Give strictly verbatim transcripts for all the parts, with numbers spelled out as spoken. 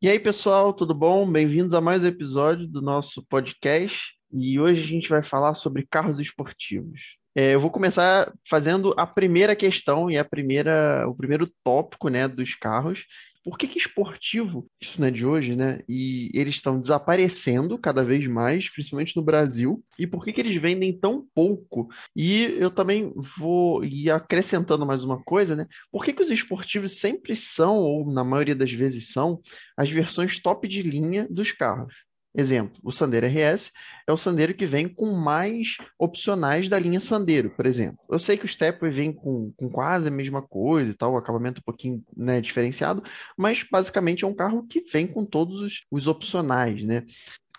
E aí, pessoal, tudo bom? Bem-vindos a mais um episódio do nosso podcast. E hoje a gente vai falar sobre carros esportivos. É, eu vou começar fazendo a primeira questão e a primeira, o primeiro tópico, né, dos carros. Por que que esportivo, isso não é de hoje, né? E eles estão desaparecendo cada vez mais, principalmente no Brasil. E por que que eles vendem tão pouco? E eu também vou ir acrescentando mais uma coisa, né? Por que que os esportivos sempre são, ou na maioria das vezes são, as versões top de linha dos carros? Exemplo, o Sandero R S é o Sandero que vem com mais opcionais da linha Sandero, por exemplo. Eu sei que o Stepway vem com, com quase a mesma coisa e tal, o acabamento um pouquinho, né, diferenciado, mas basicamente é um carro que vem com todos os, os opcionais, né?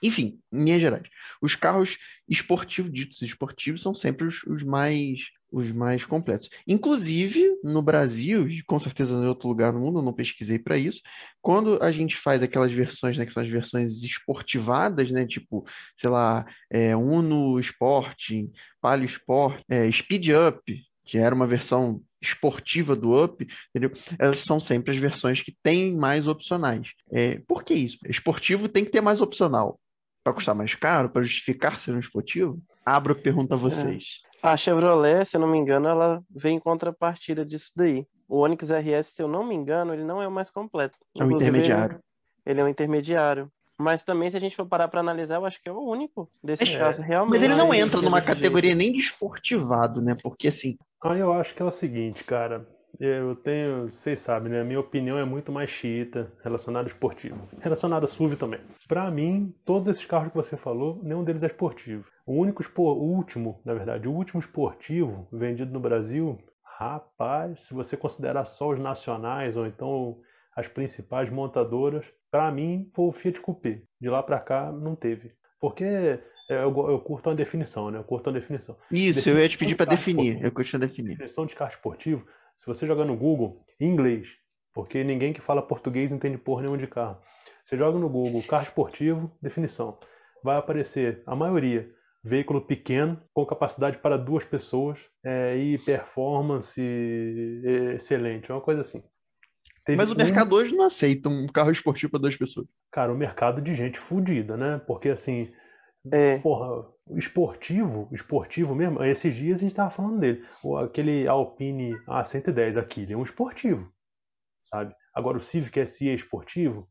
Enfim, em linhas gerais, os carros esportivos, ditos esportivos, são sempre os, os mais... os mais completos. Inclusive, no Brasil, e com certeza em outro lugar no mundo, eu não pesquisei para isso, quando a gente faz aquelas versões, né, que são as versões esportivadas, né, tipo, sei lá, é, Uno Sport, Palio Sport, é, Speed Up, que era uma versão esportiva do Up, entendeu? Elas são sempre as versões que têm mais opcionais. É, por que isso? Esportivo tem que ter mais opcional. Para custar mais caro? Para justificar ser um esportivo? Abro a pergunta a vocês. É. A Chevrolet, se eu não me engano, ela vem em contrapartida disso daí. O Onix R S, se eu não me engano, ele não é o mais completo. É um intermediário. Ele é um intermediário. Mas também, se a gente for parar para analisar, eu acho que é o único desse é, caso realmente. Mas ele não entra numa categoria jeito. Nem de esportivado, né? Porque assim... Ah, eu acho que é o seguinte, cara. Eu tenho... Vocês sabem, né? A minha opinião é muito mais xiita relacionada ao esportivo. Relacionada a S U V também. Para mim, todos esses carros que você falou, nenhum deles é esportivo. O único, o último, na verdade, o último esportivo vendido no Brasil, rapaz, se você considerar só os nacionais ou então as principais montadoras, para mim foi o Fiat Coupé. De lá para cá não teve. Porque eu, eu curto uma definição, né? Eu curto uma definição. Isso, definição eu ia te pedir para definir. Eu curto a definir. Definição de carro esportivo, se você jogar no Google, em inglês, porque ninguém que fala português entende porra nenhuma de carro. Você joga no Google, carro esportivo, definição. Vai aparecer a maioria. Veículo pequeno, com capacidade para duas pessoas é, e performance excelente, é uma coisa assim. Teve Mas o um... mercado hoje não aceita um carro esportivo para duas pessoas. Cara, o mercado de gente fodida, né? Porque assim, é. porra, esportivo, esportivo mesmo, esses dias a gente estava falando dele. Aquele Alpine A cento e dez, aquele é um esportivo, sabe? Agora o Civic S I é esportivo?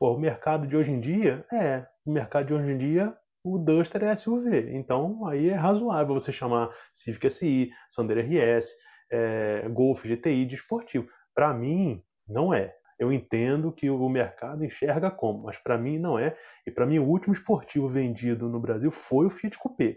Pô, o mercado de hoje em dia é, o mercado de hoje em dia... O Duster é S U V, então aí é razoável você chamar Civic S I, Sandero R S, é, Golf G T I de esportivo. Para mim, não é. Eu entendo que o mercado enxerga como, mas para mim não é. E para mim o último esportivo vendido no Brasil foi o Fiat Coupé.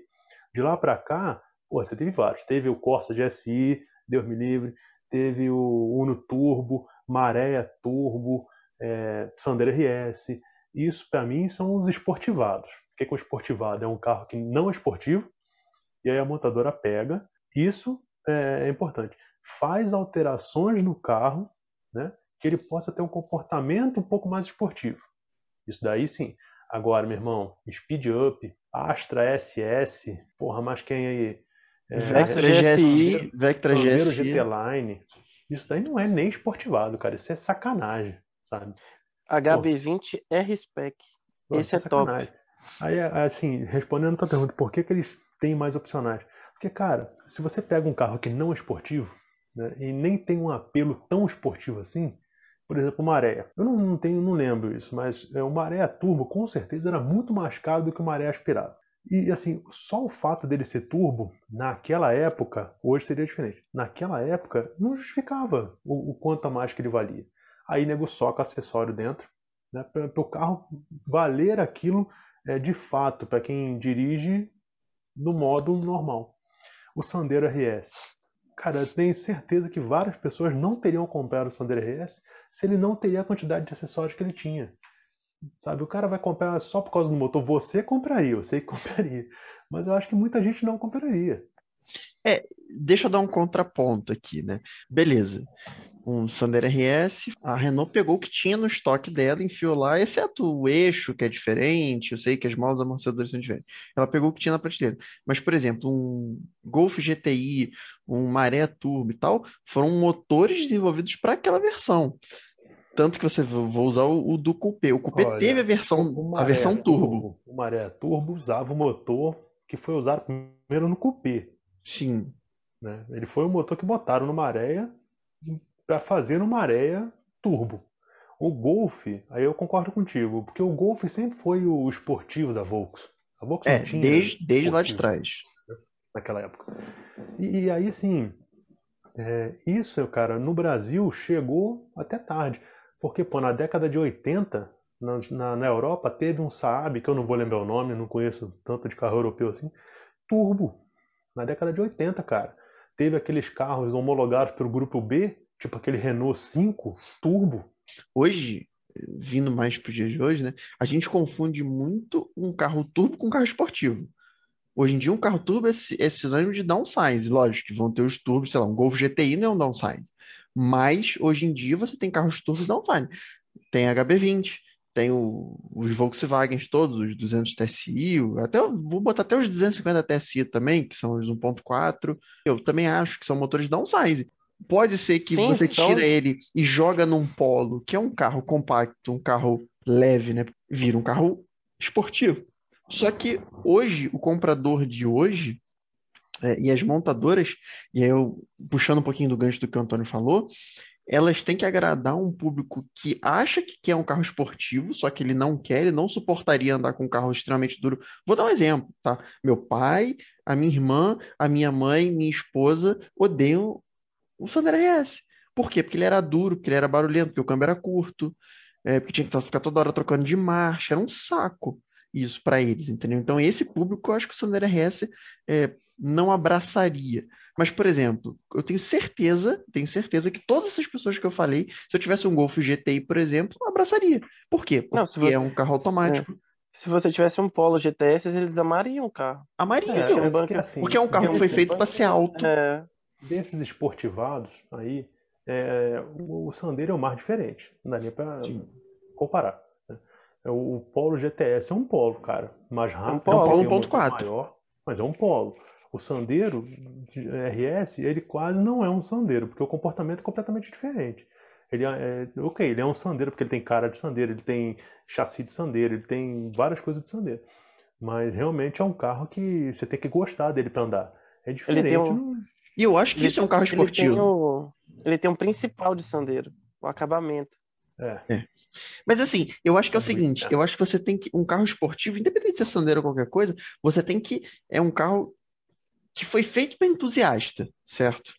De lá para cá, pô, você teve vários. Teve o Corsa G S I, Deus me livre, teve o Uno Turbo, Marea Turbo, é, Sandero R S. Isso para mim são os esportivados. O que é um esportivado? É um carro que não é esportivo, e aí a montadora pega. Isso é importante. Faz alterações no carro, né, que ele possa ter um comportamento um pouco mais esportivo. Isso daí sim. Agora, meu irmão, Speed Up, Astra S S, porra, mas quem aí? É, Vectra G S I, G T Line. Isso daí não é nem esportivado, cara. Isso é sacanagem, sabe? H B vinte R-Spec. Esse é top. Aí, assim, respondendo a tua pergunta, por que que eles têm mais opcionais? Porque, cara, se você pega um carro que não é esportivo, né, e nem tem um apelo tão esportivo assim, por exemplo, uma Marea. Eu não, não tenho, não lembro isso, mas é, o Marea Turbo, com certeza, era muito mais caro do que o Marea aspirado. E, assim, só o fato dele ser turbo, naquela época, hoje seria diferente. Naquela época, não justificava o, o quanto a mais que ele valia. Aí, nego, soca acessório dentro, né, para o carro valer aquilo... É, de fato, para quem dirige no modo normal. O Sandero R S. Cara, eu tenho certeza que várias pessoas não teriam comprado o Sandero R S se ele não teria a quantidade de acessórios que ele tinha. Sabe, o cara vai comprar só por causa do motor. Você compraria, eu sei que compraria. Mas eu acho que muita gente não compraria. É, deixa eu dar um contraponto aqui, né? Beleza. Um Sandero R S, a Renault pegou o que tinha no estoque dela, enfiou lá, exceto o eixo, que é diferente, eu sei que as molas amortecedoras são diferentes. Ela pegou o que tinha na prateleira. Mas, por exemplo, um Golf G T I, um Marea Turbo e tal, foram motores desenvolvidos para aquela versão. Tanto que você vou usar o, o do Coupé. O Coupé Olha, teve a versão, Maré, a versão turbo. O Maré Turbo usava o motor que foi usado primeiro no Coupé. Sim. Né? Ele foi o motor que botaram no Maré para fazer no Maré Turbo. O Golf, aí eu concordo contigo, porque o Golf sempre foi o esportivo da Volks. A Volks é, não tinha desde, desde lá de trás. Naquela época. E, e aí, assim, é, isso, cara, no Brasil chegou até tarde. Porque, pô, na década de oitenta, na, na, na Europa, teve um Saab, que eu não vou lembrar o nome, não conheço tanto de carro europeu assim, turbo. Na década de oitenta, cara. Teve aqueles carros homologados pelo Grupo B, tipo aquele Renault cinco, turbo. Hoje, vindo mais para os dias de hoje, né, a gente confunde muito um carro turbo com um carro esportivo. Hoje em dia, um carro turbo é, é sinônimo de downsize. Lógico que vão ter os turbos, sei lá, um Golf G T I não é um downsize. Mas, hoje em dia, você tem carros turbos downsize. Tem H B vinte, tem o, os Volkswagen todos, os duzentos T S I, até, vou botar até os duzentos e cinquenta T S I também, que são os um ponto quatro. Eu também acho que são motores downsize. Pode ser que Sim, você são... tira ele e joga num Polo, que é um carro compacto, um carro leve, né? Vira um carro esportivo. Só que hoje, o comprador de hoje... É, e as montadoras, e aí eu puxando um pouquinho do gancho do que o Antônio falou, elas têm que agradar um público que acha que quer um carro esportivo, só que ele não quer, ele não suportaria andar com um carro extremamente duro. Vou dar um exemplo, tá? Meu pai, a minha irmã, a minha mãe, minha esposa odeiam o Sandero R S. Por quê? Porque ele era duro, porque ele era barulhento, porque o câmbio era curto, é, porque tinha que ficar toda hora trocando de marcha, era um saco isso para eles, entendeu? Então esse público, eu acho que o Sandero R S... É, não abraçaria. Mas, por exemplo, eu tenho certeza, tenho certeza que todas essas pessoas que eu falei, se eu tivesse um Golf G T I, por exemplo, abraçaria. Por quê? Porque não, você... é um carro automático. É. Se você tivesse um Polo G T S, eles amariam o carro. Amariam. É, é, porque, assim, porque é um carro que foi feito para ser alto. É... Desses esportivados aí, é, o Sandero é o mais diferente. Não dá nem para comparar. O Polo G T S é um Polo, cara. Mais rápido. É um Polo um ponto quatro. Mas é um Polo. O Sandero R S, ele quase não é um Sandero, porque o comportamento é completamente diferente. Ele é, ok, ele é um Sandero, porque ele tem cara de Sandero, ele tem chassi de Sandero, ele tem várias coisas de Sandero. Mas realmente é um carro que você tem que gostar dele para andar. É diferente. E um... no... eu acho que ele isso tem, é um carro esportivo. Ele tem, o... ele tem um principal de Sandero, o acabamento. É. é. Mas assim, eu acho que é o seguinte, eu acho que você tem que, um carro esportivo, independente de ser Sandero ou qualquer coisa, você tem que, é um carro... que foi feito para entusiasta, certo?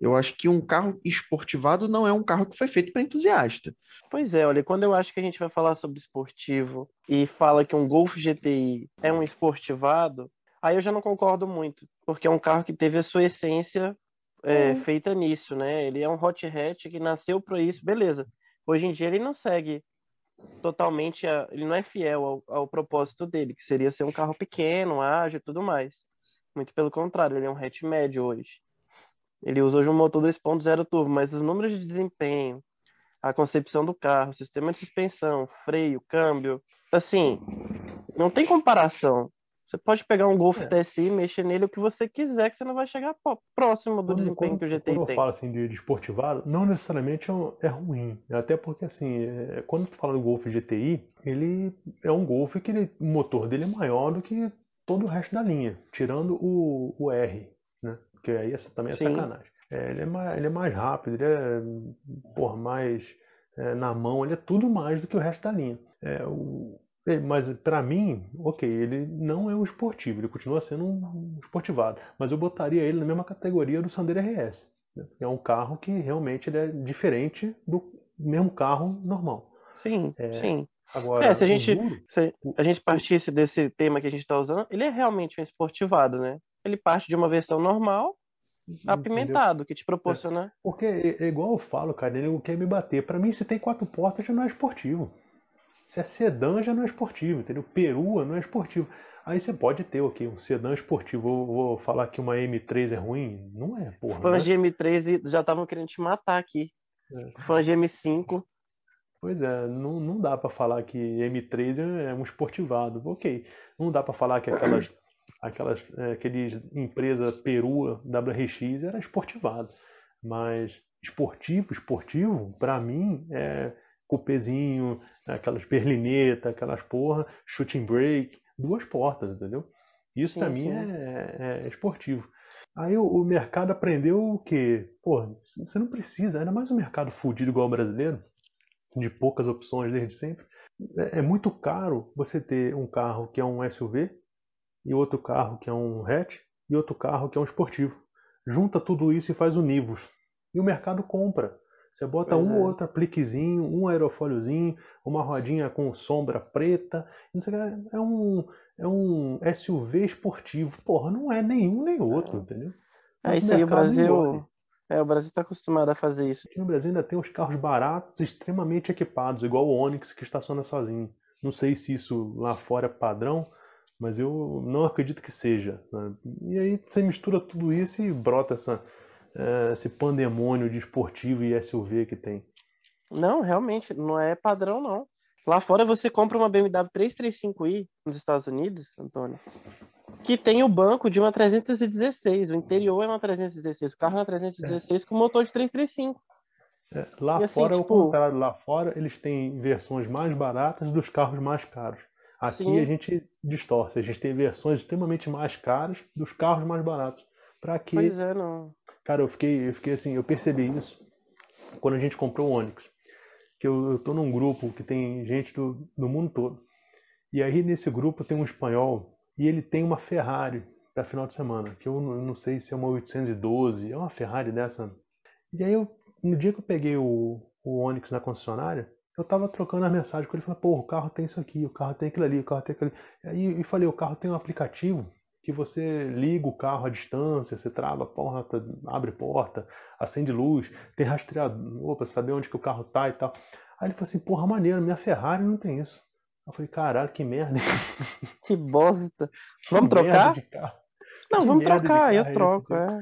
Eu acho que um carro esportivado não é um carro que foi feito para entusiasta. Pois é, olha, quando eu acho que a gente vai falar sobre esportivo e fala que um Golf G T I é um esportivado, aí eu já não concordo muito, porque é um carro que teve a sua essência é, hum. feita nisso, né? Ele é um hot hatch que nasceu para isso, beleza. Hoje em dia ele não segue totalmente, a, ele não é fiel ao, ao propósito dele, que seria ser um carro pequeno, ágil e tudo mais. Muito pelo contrário, ele é um hatch médio hoje. Ele usa hoje um motor dois ponto zero turbo, mas os números de desempenho, a concepção do carro, sistema de suspensão, freio, câmbio, assim, não tem comparação. Você pode pegar um Golf é. T S I e mexer nele o que você quiser, que você não vai chegar próximo do quando, desempenho quando, que o G T I tem. Quando eu falo assim de, de esportivado, não necessariamente é, um, é ruim. Até porque, assim, é, quando tu fala do Golf G T I, ele é um Golf que ele, o motor dele é maior do que todo o resto da linha, tirando o, o R, né? Porque aí essa também é Sim. sacanagem. É, ele, é mais, ele é mais rápido, ele é por mais é, na mão, ele é tudo mais do que o resto da linha. É, o, é, mas para mim, ok, ele não é um esportivo, ele continua sendo um esportivado, mas eu botaria ele na mesma categoria do Sandero R S, né? É um carro que realmente ele é diferente do mesmo carro normal. Sim, é, sim. Agora, é, se a gente, duro, se a gente partisse desse tema que a gente está usando, ele é realmente um esportivado, né? Ele parte de uma versão normal, apimentado, entendeu? Que te proporciona... É, porque, é, é igual eu falo, cara, ele quer me bater. Para mim, se tem quatro portas, já não é esportivo. Se é sedã, já não é esportivo, entendeu? Perua não é esportivo. Aí você pode ter, ok, um sedã esportivo. Eu vou falar que uma M três é ruim? Não é, porra. Fãs de M três já estavam querendo te matar aqui. É. Fãs de M cinco... Pois é, não, não dá para falar que M três é um esportivado, ok. Não dá para falar que aquelas, aquelas é, aqueles empresa perua W R X era esportivado. Mas esportivo, esportivo, para mim, é coupezinho, aquelas berlinetas, aquelas porra, shooting break, duas portas, entendeu? Isso para mim é, é esportivo. Aí o, o mercado aprendeu o quê? Pô, você não precisa, ainda mais um mercado fudido igual o brasileiro, de poucas opções desde sempre. É, é muito caro você ter um carro que é um S U V, e outro carro que é um hatch, e outro carro que é um esportivo. Junta tudo isso e faz o Nivus. E o mercado compra. Você bota pois um é. ou outro apliquezinho, um aerofóliozinho, uma rodinha com sombra preta. Não sei, é, um, é um S U V esportivo. Porra, não é nenhum nem outro, é. entendeu? Mas é isso aí, o Brasil... É, o Brasil está acostumado a fazer isso. Aqui no Brasil ainda tem uns carros baratos, extremamente equipados, igual o Onix, que estaciona sozinho. Não sei se isso lá fora é padrão, mas eu não acredito que seja, né? E aí você mistura tudo isso e brota essa, esse pandemônio de esportivo e S U V que tem. Não, realmente, não é padrão, não. Lá fora você compra uma B M W três trinta e cinco i nos Estados Unidos, Antônio, que tem o banco de uma trezentos e dezesseis. O interior é uma trezentos e dezesseis. O carro é uma trezentos e dezesseis é. com motor de trezentos e trinta e cinco. É, lá e fora assim, é o tipo... contrário. Lá fora eles têm versões mais baratas dos carros mais caros. Aqui Sim. a gente distorce, a gente tem versões extremamente mais caras dos carros mais baratos. Pra quê? Pois é, não. Cara, eu fiquei, eu fiquei assim, eu percebi isso quando a gente comprou o Onix. Que eu, eu tô num grupo que tem gente do, do mundo todo. E aí nesse grupo tem um espanhol e ele tem uma Ferrari pra final de semana. Que eu não sei se é uma oitocentos e doze, é uma Ferrari dessa. E aí eu, no dia que eu peguei o, o Onix na concessionária, eu tava trocando as mensagens com ele, falando, pô, o carro tem isso aqui, o carro tem aquilo ali, o carro tem aquilo ali. Aí eu falei, o carro tem um aplicativo que você liga o carro à distância, você trava, porra, abre porta, acende luz, tem rastreador pra saber onde que o carro tá e tal. Aí ele falou assim, porra, maneiro, minha Ferrari não tem isso. Eu falei, caralho, que merda. Que bosta. Vamos que trocar? Não, que vamos trocar, eu troco, é.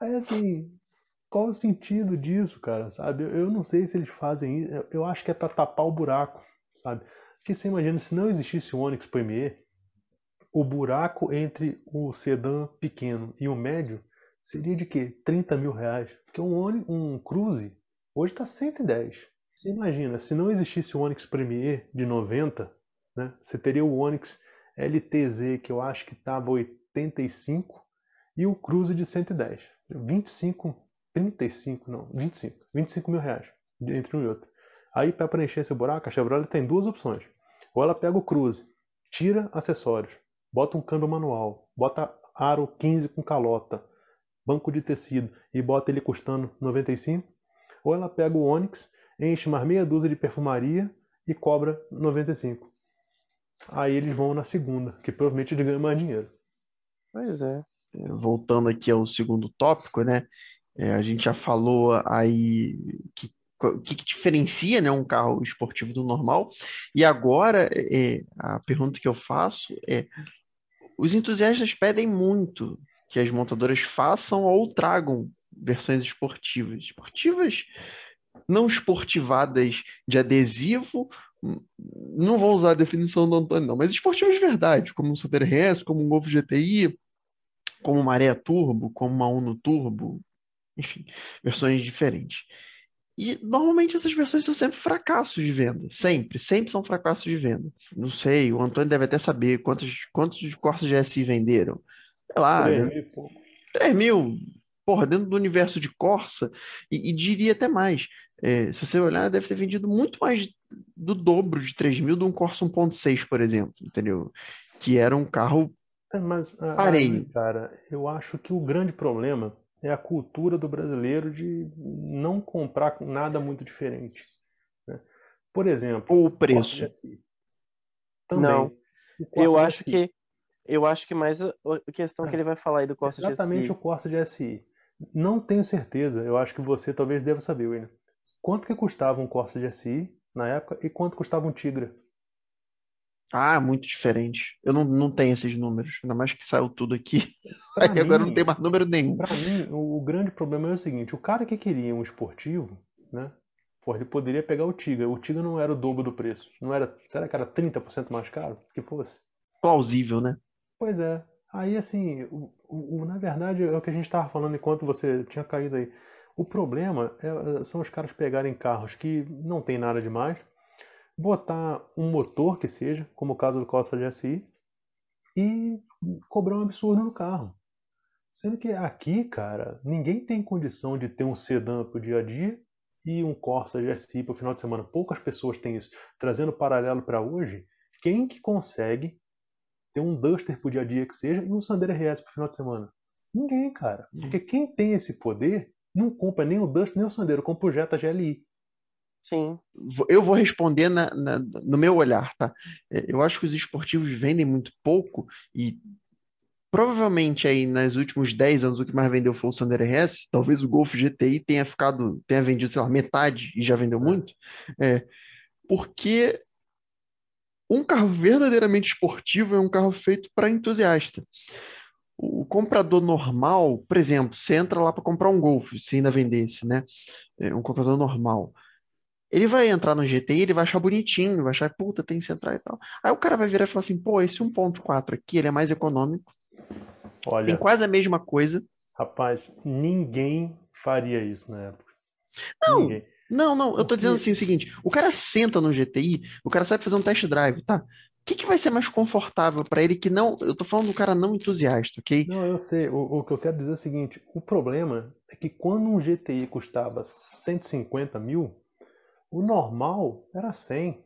Aí assim... Qual o sentido disso, cara, sabe? Eu, eu não sei se eles fazem isso. Eu, eu acho que é pra tapar o buraco, sabe? Porque você imagina, se não existisse o Onix Pro M E, o buraco entre o sedã pequeno e o médio seria de quê? trinta mil reais. Porque um, Onix, um Cruze hoje tá cento e dez. Você imagina, se não existisse o Onix Pro M E de noventa, né? Você teria o Onix L T Z, que eu acho que tava oitenta e cinco, e o Cruze de cento e dez. vinte e cinco... trinta e cinco, não, vinte e cinco. vinte e cinco mil reais entre um e outro. Aí, para preencher esse buraco, a Chevrolet tem duas opções. Ou ela pega o Cruze, tira acessórios, bota um câmbio manual, bota aro quinze com calota, banco de tecido e bota ele custando noventa e cinco. Ou ela pega o Onix, enche mais meia dúzia de perfumaria e cobra noventa e cinco. Aí eles vão na segunda, que provavelmente eles ganham mais dinheiro. Pois é. Voltando aqui ao segundo tópico, né? É, a gente já falou aí que, que, que diferencia, né, um carro esportivo do normal. E agora, é, a pergunta que eu faço é... Os entusiastas pedem muito que as montadoras façam ou tragam versões esportivas. Esportivas não esportivadas de adesivo... Não vou usar a definição do Antônio, não. Mas esportivas de verdade, como um Super R S, como um Golf G T I, como uma Marea Turbo, como uma Uno Turbo... Enfim, versões diferentes. E normalmente essas versões são sempre fracassos de venda. Sempre, sempre são fracassos de venda. Não sei, o Antônio deve até saber quantos, quantos Corsa G S I venderam. Sei lá. três mil. Porra, dentro do universo de Corsa, e, e diria até mais. É, se você olhar, deve ter vendido muito mais do dobro de três mil de um Corsa um ponto seis, por exemplo. Entendeu? Que era um carro Mas, parelho. Cara, eu acho que o grande problema é a cultura do brasileiro de não comprar nada muito diferente, né? Por exemplo... Ou o preço. Também. Não, eu acho, que, eu acho que mais a questão ah, que ele vai falar aí do Corsa G S I. Exatamente, o Corsa G S I. Não tenho certeza, eu acho que você talvez deva saber, William. Quanto que custava um Corsa G S I na época e quanto custava um Tigra? Ah, muito diferente. Eu não, não tenho esses números, ainda mais que saiu tudo aqui. Aí mim, agora não tem mais número nenhum. Para mim, o grande problema é o seguinte, o cara que queria um esportivo, né? Pô, ele poderia pegar o Tiga. O Tiga não era o dobro do preço. Não era, será que era trinta por cento mais caro que fosse? Plausível, né? Pois é. Aí, assim, o, o, o, na verdade, é o que a gente estava falando enquanto você tinha caído aí. O problema é- são os caras pegarem carros que não tem nada demais, botar um motor que seja, como o caso do Corsa G S I, e cobrar um absurdo no carro. Sendo que aqui, cara, ninguém tem condição de ter um sedã pro dia a dia e um Corsa G S I pro final de semana. Poucas pessoas têm isso. Trazendo paralelo para hoje, quem que consegue ter um Duster pro dia a dia que seja e um Sandero R S pro final de semana? Ninguém, cara. Porque quem tem esse poder não compra nem o Duster nem o Sandero, compra o Jetta G L I. Sim. Vo- Eu vou responder na- na- no meu olhar, tá? É, Eu acho que os esportivos vendem muito pouco e provavelmente aí nos últimos dez anos o que mais vendeu foi o Sandero R S. Talvez o Golf G T I tenha ficado, tenha vendido, sei lá, metade e já vendeu É. muito. É, porque um carro verdadeiramente esportivo é um carro feito para entusiasta. O comprador normal, por exemplo, você entra lá para comprar um Golf, se ainda vendesse, né? É, um comprador normal. Ele vai entrar no G T I, ele vai achar bonitinho, vai achar, puta, tem central e tal. Aí o cara vai virar e falar assim, pô, esse um ponto quatro aqui, ele é mais econômico, tem Olha, quase a mesma coisa. rapaz, ninguém faria isso na época. Não, Ninguém. não, não, eu tô dizendo Porque assim o seguinte, o cara senta no G T I, o cara sabe fazer um test drive, tá? O que que vai ser mais confortável pra ele que não, eu tô falando do cara não entusiasta, ok? não, eu sei. O, o que eu quero dizer é o seguinte: o problema é que quando um G T I custava cento e cinquenta mil, o normal era cem,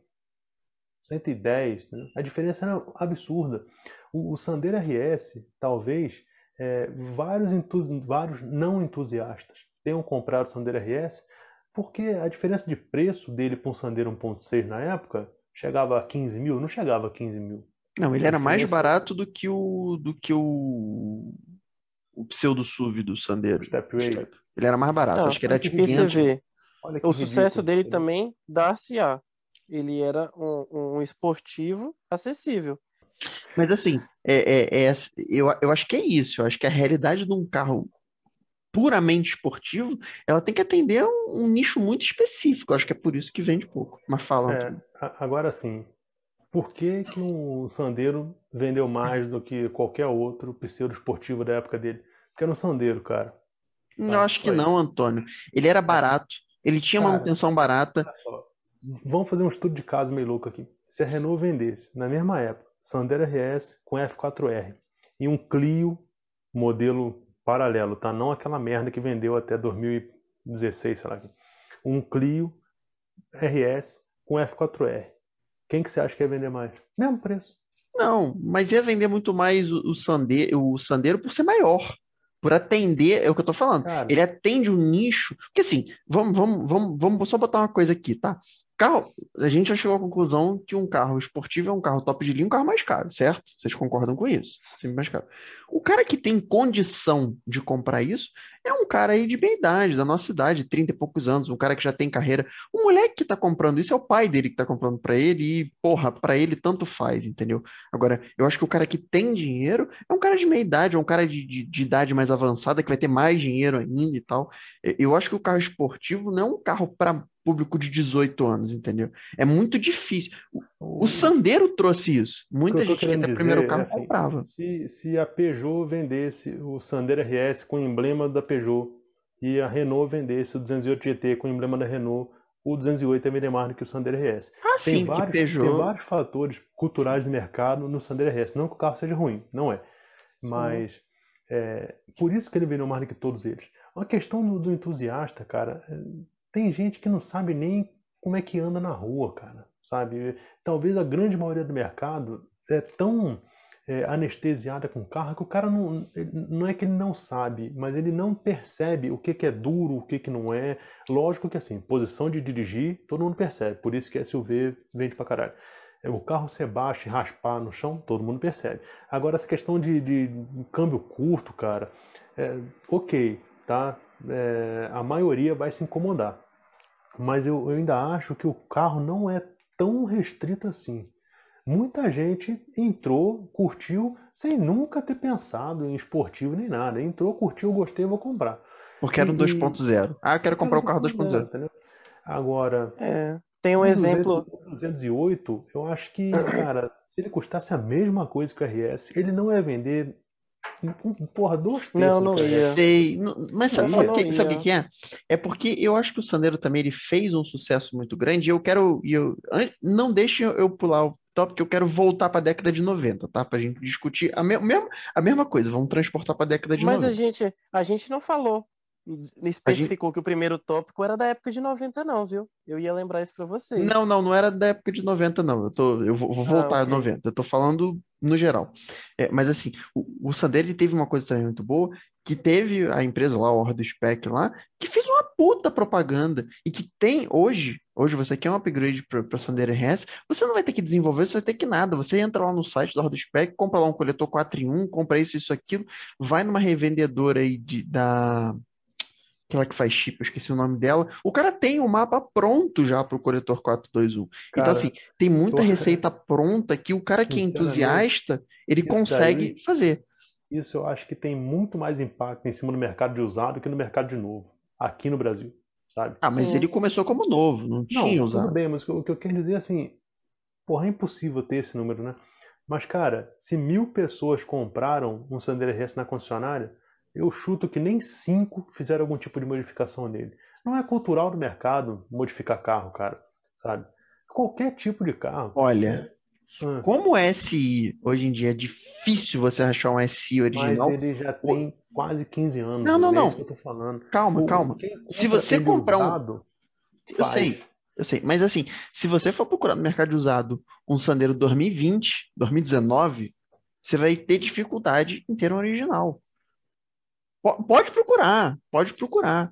cento e dez, né? A diferença era absurda. O, o Sandero R S, talvez, é, vários, entusi- vários não entusiastas tenham comprado o Sandero R S porque a diferença de preço dele para um Sandero um ponto seis na época chegava a quinze mil, não chegava a quinze mil. Não, ele A era mais diferença, barato do que o, do que o, o pseudo SUV do o Sandero, Stepway, Step. Ele era mais barato, acho Não, que era olha que tipo e você quinhentos, né? vê, olha o que sucesso ridículo, dele entendeu? também dar-se á. Ele era um, um esportivo acessível. Mas assim, é, é- é- eu, eu acho que é isso. Eu acho que a realidade de um carro puramente esportivo, ela tem que atender a um, um nicho muito específico. Eu acho que é por isso que vende pouco. Mas fala, É, Antônio. a- agora sim, por que que o Sandero vendeu mais do que qualquer outro pseudo esportivo da época dele? Porque era um Sandero, cara, Eu sabe? acho que Só não, isso. Antônio. Ele era É. barato, ele tinha Cara, manutenção barata. olha só, vamos fazer um estudo de caso meio louco aqui. Se a Renault vendesse, na mesma época, Sandero R S com F quatro R e um Clio modelo paralelo, tá? Não aquela merda que vendeu até dois mil e dezesseis, sei lá. Um Clio R S com F quatro R. Quem que você acha que ia vender mais? Mesmo preço. Não, mas ia vender muito mais o, o Sande- o Sandero por ser maior, por atender, é o que eu tô falando. Cara, Ele atende um nicho, porque assim, vamos, vamos, vamos, vamos só botar uma coisa aqui, tá? Carro, a gente já chegou à conclusão que um carro esportivo é um carro top de linha, um carro mais caro, certo? Vocês concordam com isso? Sempre mais caro. O cara que tem condição de comprar isso é um cara aí de meia idade, da nossa idade, trinta e poucos anos, um cara que já tem carreira. O moleque que tá comprando isso é o pai dele que tá comprando pra ele e, porra, pra ele tanto faz, entendeu? Agora, eu acho que o cara que tem dinheiro é um cara de meia idade, é um cara de, de- de idade mais avançada, que vai ter mais dinheiro ainda e tal. E- Eu acho que o carro esportivo não é um carro para público de dezoito anos, entendeu? É muito difícil. O, o o- Sandero trouxe isso. o que eu Muita estou gente que querendo era o primeiro dizer é carro assim, comprava. se, se a Peugeot vendesse o Sandero R S com o emblema da Peugeot e a Renault vendesse o duzentos e oito G T com o emblema da Renault, o duzentos e oito é vender mais do que o Sandero R S. Ah, Tem sim, que vários, tem Peugeot. vários fatores culturais do mercado no Sandero R S. Não que o carro seja ruim, não é. Sim. Mas é, por isso que ele vendeu mais do que todos eles. A questão do, do entusiasta, cara, é, tem gente que não sabe nem como é que anda na rua, cara, sabe? Talvez a grande maioria do mercado é tão é, anestesiada com o carro que o cara não, ele- não é que ele não sabe, mas ele não percebe o que, que é duro, o que, que não é. Lógico que assim, posição de dirigir, todo mundo percebe, por isso que S U V vende pra caralho. É, o carro ser baixo e raspar no chão, todo mundo percebe. Agora, essa questão de, de câmbio curto, cara, é, ok, tá? É, a maioria vai se incomodar. Mas eu, eu ainda acho que o carro não é tão restrito assim. Muita gente entrou, curtiu, sem nunca ter pensado em esportivo nem nada. Entrou, curtiu, gostei, vou comprar. Porque era um E, e dois ponto zero. Ah, eu quero era comprar o carro dois ponto zero, dois ponto zero. entendeu? Agora, É, tem um o duzentos, exemplo. o duzentos e oito, eu acho que, cara, se ele custasse a mesma coisa que o R S, ele não ia vender Porra, dois terços. Não, não ia. Sei. Não, mas sabe o que, que é? É porque eu acho que o Sandero também ele fez um sucesso muito grande e eu quero... Eu, não deixe eu pular o tópico, eu quero voltar para a década de noventa, tá? Pra gente discutir a, me, mesmo, a mesma coisa. Vamos transportar para a década de mas noventa. Mas a gente, a gente não falou. Especificou gente... que o primeiro tópico era da época de noventa, não, viu? Eu ia lembrar isso pra vocês. Não, não, não era da época de noventa, não. Eu, tô, eu vou, vou voltar ah, okay. a noventa. Eu tô falando no geral. É, mas assim, o, o Sandero teve uma coisa também muito boa, que teve a empresa lá, o Ordo Spec lá, que fez uma puta propaganda e que tem hoje, hoje você quer um upgrade pra, pra Sandero R S, você não vai ter que desenvolver, você vai ter que nada. Você entra lá no site do Ordo Spec, compra lá um coletor quatro em um, compra isso, isso, aquilo, vai numa revendedora aí de, da... aquela que faz chip, eu esqueci o nome dela. O cara tem o mapa pronto já pro coletor quatro dois um. Cara, então, assim, tem muita porra. Receita pronta que o cara que é entusiasta, ele consegue daí, fazer. Isso eu acho que tem muito mais impacto em cima do mercado de usado que no mercado de novo, aqui no Brasil, sabe? Ah, mas Sim. ele começou como novo, não tinha não, usado. Tudo bem, mas o que eu quero dizer, assim, porra, é impossível ter esse número, né? Mas, cara, se mil pessoas compraram um Sandero R S na concessionária, eu chuto que nem cinco fizeram algum tipo de modificação nele. Não é cultural do mercado modificar carro, cara, sabe? Qualquer tipo de carro. Olha, hum. como o S I, hoje em dia é difícil você achar um S I original. Mas ele já tem o... quase quinze anos. Não, não, não. É isso que eu tô falando. Calma, o, calma. Se você comprar usado, um... Eu sei, eu sei. Mas assim, se você for procurar no mercado usado um Sandero dois mil e vinte, dois mil e dezenove, você vai ter dificuldade em ter um original. Pode procurar, pode procurar.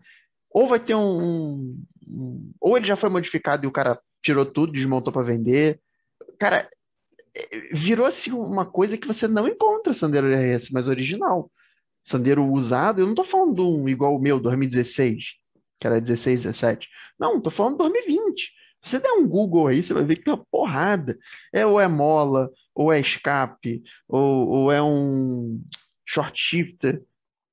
Ou vai ter um, um... Ou ele já foi modificado e o cara tirou tudo, desmontou para vender. Cara, virou assim uma coisa que você não encontra Sandero R S, mas original. Sandero usado, eu não tô falando de um igual o meu, dois mil e dezesseis, que era dezesseis, dezessete. Não, tô falando dois mil e vinte. Você der um Google aí, você vai ver que tem uma porrada. É, ou é mola, ou é escape, ou, ou é um short shifter.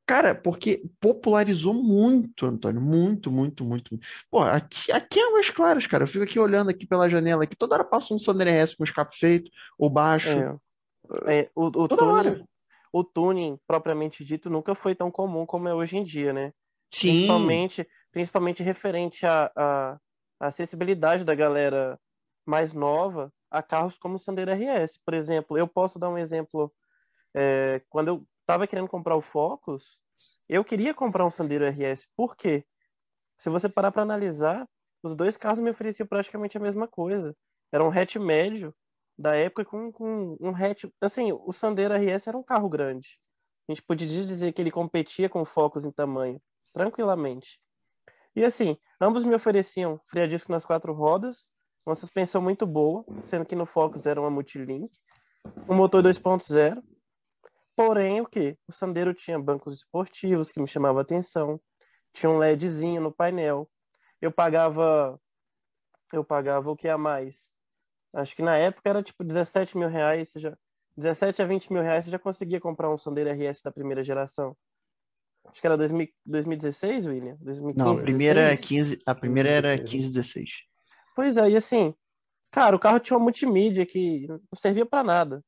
Cara, porque popularizou muito, Antônio, muito, muito, muito. Pô, aqui, aqui é Águas Claras, cara. Eu fico aqui olhando aqui pela janela, que toda hora passa um Sandero R S com escape feito, ou baixo. É. É, o, o, toda tuning, hora. O tuning, propriamente dito, nunca foi tão comum como é hoje em dia, né? Sim. Principalmente, principalmente referente à, à, à acessibilidade da galera mais nova a carros como o Sandero R S. Por exemplo, eu posso dar um exemplo. É, quando eu estava querendo comprar o Focus, eu queria comprar um Sandero R S. Por quê? Se você parar para analisar, os dois carros me ofereciam praticamente a mesma coisa. Era um hatch médio da época com, com um hatch... Assim, o Sandero R S era um carro grande. A gente podia dizer que ele competia com o Focus em tamanho, tranquilamente. E assim, ambos me ofereciam freio a disco nas quatro rodas, uma suspensão muito boa, sendo que no Focus era uma Multilink, um motor dois ponto zero. Porém, o que? O Sandero tinha bancos esportivos que me chamavam a atenção. Tinha um LEDzinho no painel. Eu pagava... Eu pagava o que a mais? Acho que na época era tipo dezessete mil reais. Você já, dezessete a vinte mil reais você já conseguia comprar um Sandero R S da primeira geração. Acho que era dois mil, dois mil e dezesseis, William? dois mil e quinze, não, a primeira, era quinze, a primeira era quinze, dezesseis. Pois é, e assim... Cara, o carro tinha uma multimídia que não servia pra nada.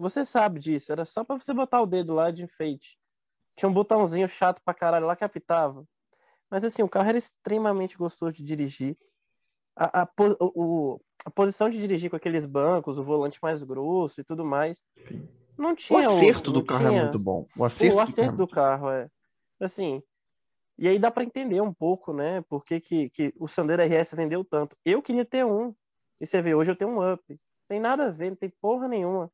Você sabe disso, era só pra você botar o dedo lá de enfeite. Tinha um botãozinho chato pra caralho lá que apitava. Mas assim, o carro era extremamente gostoso de dirigir. A, a, o, a posição de dirigir com aqueles bancos, o volante mais grosso e tudo mais. Não tinha... O acerto um, do carro tinha... é muito bom. O acerto, o acerto do, carro. do carro, é. Assim, e aí dá pra entender um pouco, né? Por que, que, que o Sandero R S vendeu tanto. Eu queria ter um. E você vê, hoje eu tenho um Up. Não tem nada a ver, não tem porra nenhuma.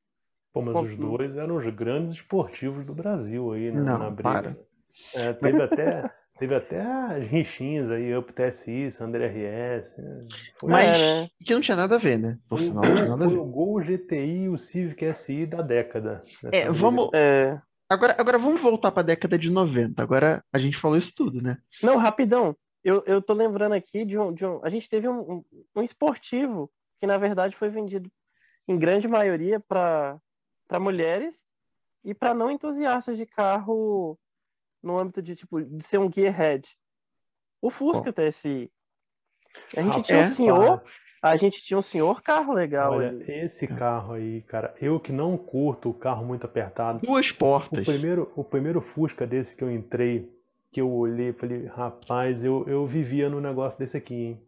Pô, mas os dois eram os grandes esportivos do Brasil aí, né? Não, na briga. É, teve, até, teve até as rixinhas aí, Up T S I, Sandero R S. Né? Foi, mas né? Que não tinha nada a ver, né? Por sinal, não tinha nada a ver. Foi o Gol, o G T I e o Civic S I da década. É, vamos... É... Agora, agora vamos voltar para a década de noventa. Agora a gente falou isso tudo, né? Não, rapidão. Eu, eu tô lembrando aqui de um... De um a gente teve um, um esportivo que, na verdade, foi vendido em grande maioria para... para mulheres e para não entusiastas de carro no âmbito de tipo de ser um gearhead. O Fusca T S I. A gente ah, tinha é? um senhor, a gente tinha um senhor carro legal. Olha, ali. Esse carro aí, cara, eu que não curto o carro muito apertado. Duas portas. O primeiro, o primeiro Fusca desse que eu entrei, que eu olhei e falei, rapaz, eu, eu vivia num negócio desse aqui, hein?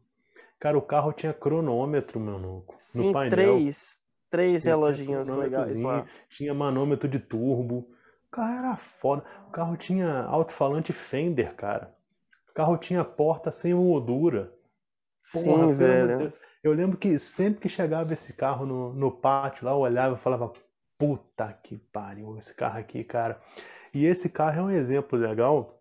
Cara, o carro tinha cronômetro, mano, no Sim, painel. Três, três reloginhos legais lá. Tinha manômetro de turbo. O carro era foda. O carro tinha alto-falante Fender, cara. O carro tinha porta sem moldura. Porra, Sim, velho. Deus. Eu lembro que sempre que chegava esse carro no, no pátio lá, eu olhava e falava, puta que pariu, esse carro aqui, cara. E esse carro é um exemplo legal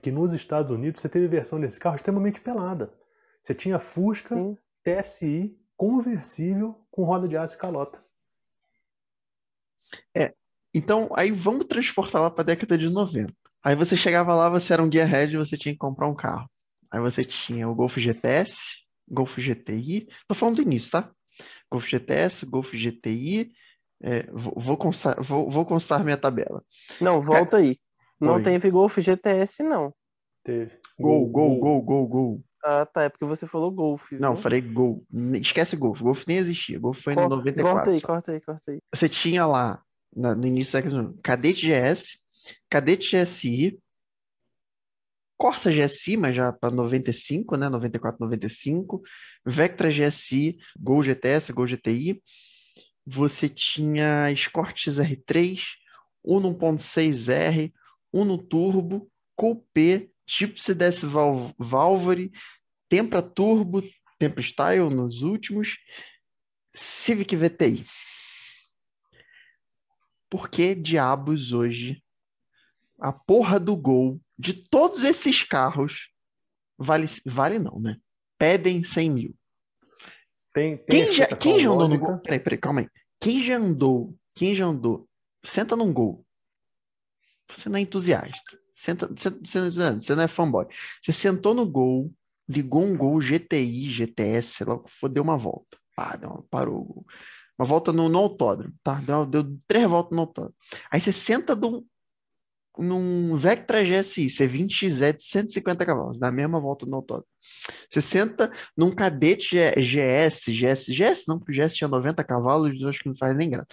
que nos Estados Unidos você teve versão desse carro extremamente pelada. Você tinha Fusca, Sim. T S I, conversível, com roda de aço e calota. É, então, aí vamos transportar lá para a década de noventa. Aí você chegava lá, você era um gearhead e você tinha que comprar um carro. Aí você tinha o Golf G T S, Golf G T I, tô falando do início, tá? Golf G T S, Golf G T I, é, vou, vou, constar, vou, vou constar minha tabela. Não, volta é. aí. Não Oi. Teve Golf G T S, não. Teve. Gol, gol, gol, gol, gol. Ah, tá, é porque você falou Golf. Não, né? Falei Gol. Esquece Golf. Golf nem existia. Golf foi em noventa e quatro. Corta aí, só. corta aí, corta aí. Você tinha lá, na, no início da década, Cadete G S, Cadete G S I, Corsa G S I, mas já para noventa e cinco, né? noventa e quatro, noventa e cinco. Vectra G S I, Gol G T S, Gol G T I. Você tinha Escort X R três, Uno um ponto seis R, Uno Turbo, Coupé, Gypsy Death Valvory, Tempra Turbo, Tempra Style nos últimos, Civic V T I. Por que diabos hoje a porra do Gol de todos esses carros vale, vale não, né? Pedem cem mil. Tem, tem quem já, quem já andou no Gol? Peraí, peraí, calma aí. Quem já andou, quem já andou, senta num Gol. Você não é entusiasta. Senta, senta, senta, você não é fanboy. Você sentou no Gol, ligou um Gol G T I, G T S, sei lá o que for, deu uma volta. Pá, deu uma, parou o Gol. Uma volta no, no autódromo, tá? Deu, deu três voltas no autódromo. Aí você senta num, num Vectra G S I, C vinte X E de cento e cinquenta cavalos, dá a mesma volta no autódromo. Você senta num Cadete G S, G S, G S não, porque o G S tinha noventa cavalos, acho que não faz nem graça.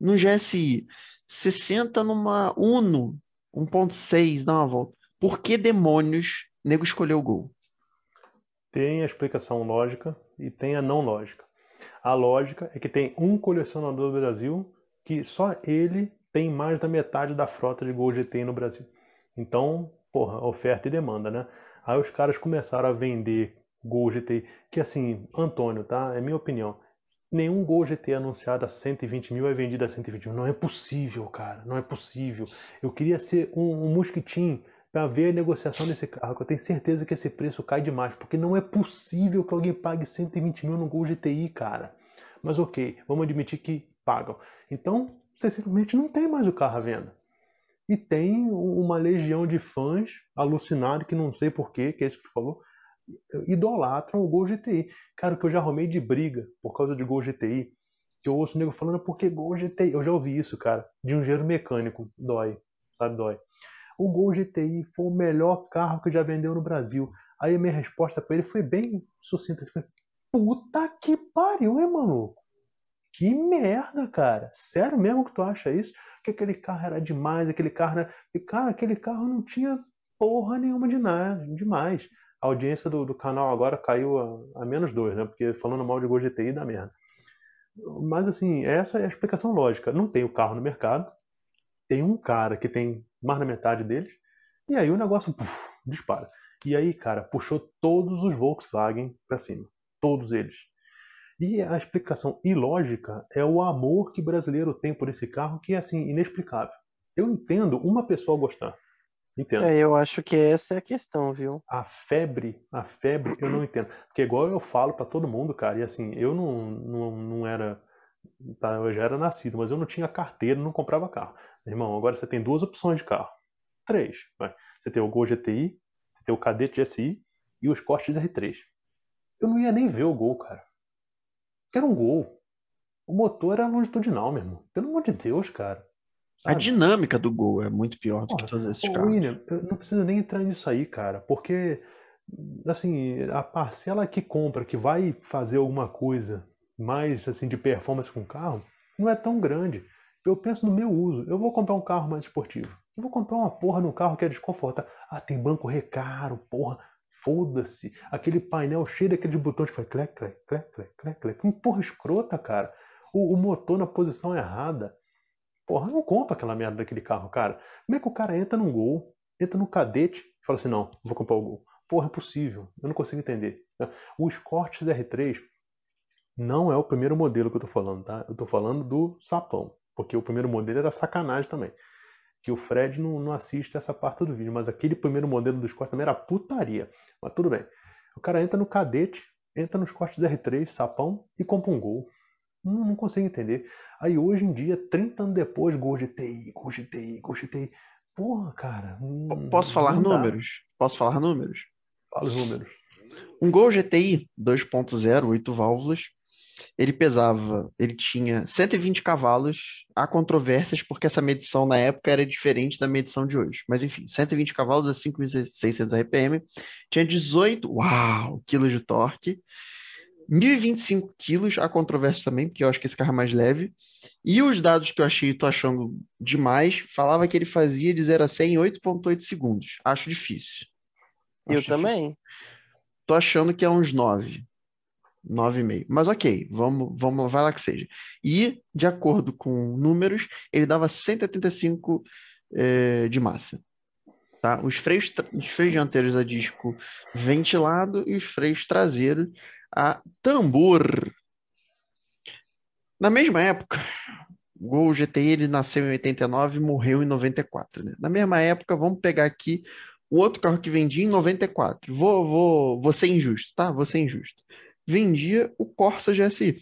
Num G S I, você senta numa Uno, um ponto seis, dá uma volta. Por que demônios o nego escolheu o Gol? Tem a explicação lógica e tem a não lógica. A lógica é que tem um colecionador do Brasil que só ele tem mais da metade da frota de Gol G T I no Brasil. Então, porra, oferta e demanda, né? Aí os caras começaram a vender Gol G T I, que assim, Antônio, tá? É minha opinião. Nenhum Gol G T I anunciado a cento e vinte mil é vendido a cento e vinte mil. Não é possível, cara. Não é possível. Eu queria ser um, um mosquitinho para ver a negociação desse carro, que eu tenho certeza que esse preço cai demais, porque não é possível que alguém pague cento e vinte mil num Gol G T I, cara. Mas ok, vamos admitir que pagam. Então, você simplesmente não tem mais o carro à venda. E tem uma legião de fãs alucinado, que não sei porquê, que é isso que tu falou, idolatram o Gol G T I. Cara, que eu já arrumei de briga por causa de Gol G T I, que eu ouço o nego falando, por que Gol G T I? Eu já ouvi isso, cara, de um engenheiro mecânico. Dói, sabe, dói. O Gol G T I foi o melhor carro que já vendeu no Brasil. Aí a minha resposta pra ele foi bem sucinta. Foi, puta que pariu, hein, maluco? Que merda, cara. Sério mesmo que tu acha isso? Que aquele carro era demais, aquele carro era... E, cara, aquele carro não tinha porra nenhuma de nada, demais. A audiência do, do canal agora caiu a, a menos dois, né? Porque falando mal de Gol G T I dá merda. Mas assim, essa é a explicação lógica. Não tem o carro no mercado. Tem um cara que tem mais da metade deles. E aí o negócio puf, dispara. E aí, cara, puxou todos os Volkswagen pra cima. Todos eles. E a explicação ilógica é o amor que brasileiro tem por esse carro, que é assim, inexplicável. Eu entendo uma pessoa gostar. Entendo. É, eu acho que essa é a questão, viu? A febre, a febre eu não entendo. Porque igual eu falo pra todo mundo, cara, e assim, eu não, não, não era... Tá, eu já era nascido, mas eu não tinha carteira, não comprava carro. Irmão, agora você tem duas opções de carro. Três. Vai. Você tem o Gol G T I, você tem o Cadete G S I e o Escort X R três. Eu não ia nem ver o Gol, cara. Porque era um Gol. O motor era longitudinal, meu irmão. Pelo amor de Deus, cara. Sabe? A dinâmica do Gol é muito pior do Porra, que todos esses carros. William, eu não preciso nem entrar nisso aí, cara, porque assim, a parcela que compra, que vai fazer alguma coisa mais assim de performance com o carro, não é tão grande. Eu penso no meu uso. Eu vou comprar um carro mais esportivo. Eu vou comprar uma porra num carro que é desconfortável. Ah, tem banco recaro, porra. Foda-se. Aquele painel cheio daqueles botões que faz clec, clec, clec, clec, clec, clec. Que porra escrota, cara. O, o motor na posição errada. Porra, não compra aquela merda daquele carro, cara. Como é que o cara entra num Gol, entra num Cadete e fala assim, não, vou comprar o Gol. Porra, é possível. Eu não consigo entender. O Escort R três não é o primeiro modelo que eu tô falando, tá? Eu tô falando do sapão. Porque o primeiro modelo era sacanagem também. Que o Fred não, não assiste essa parte do vídeo. Mas aquele primeiro modelo do Escort também era putaria. Mas tudo bem. O cara entra no Cadete, entra nos Escort R três, sapão, e compra um Gol. Não, não consigo entender. Aí hoje em dia, trinta anos depois, Gol G T I, Gol G T I, Gol G T I. Porra, cara. Não, Posso falar números? Posso falar números? Fala os números. Um Gol G T I dois ponto zero, oito válvulas. Ele pesava, ele tinha cento e vinte cavalos. Há controvérsias porque essa medição na época era diferente da medição de hoje. Mas enfim, cento e vinte cavalos a cinco mil e seiscentos R P M. Tinha dezoito uau, quilos de torque. mil e vinte e cinco quilos, há controvérsia também, porque eu acho que esse carro é mais leve. E os dados que eu achei e tô achando demais, falava que ele fazia de zero a cem em oito ponto oito segundos. Acho difícil. Acho eu difícil. Também. Tô achando que é uns nove. nove vírgula cinco. Mas ok, vamos, vamos, vai lá que seja. E, de acordo com números, ele dava cento e oitenta e cinco eh, de massa. Tá? Os freios, os freios dianteiros a disco ventilado e os freios traseiros a tambor. Na mesma época, o Gol G T I ele nasceu em oitenta e nove e morreu em noventa e quatro. Né? Na mesma época, vamos pegar aqui o outro carro que vendia em noventa e quatro. Vou, vou, vou ser injusto, tá? Vou ser injusto. Vendia o Corsa G S I.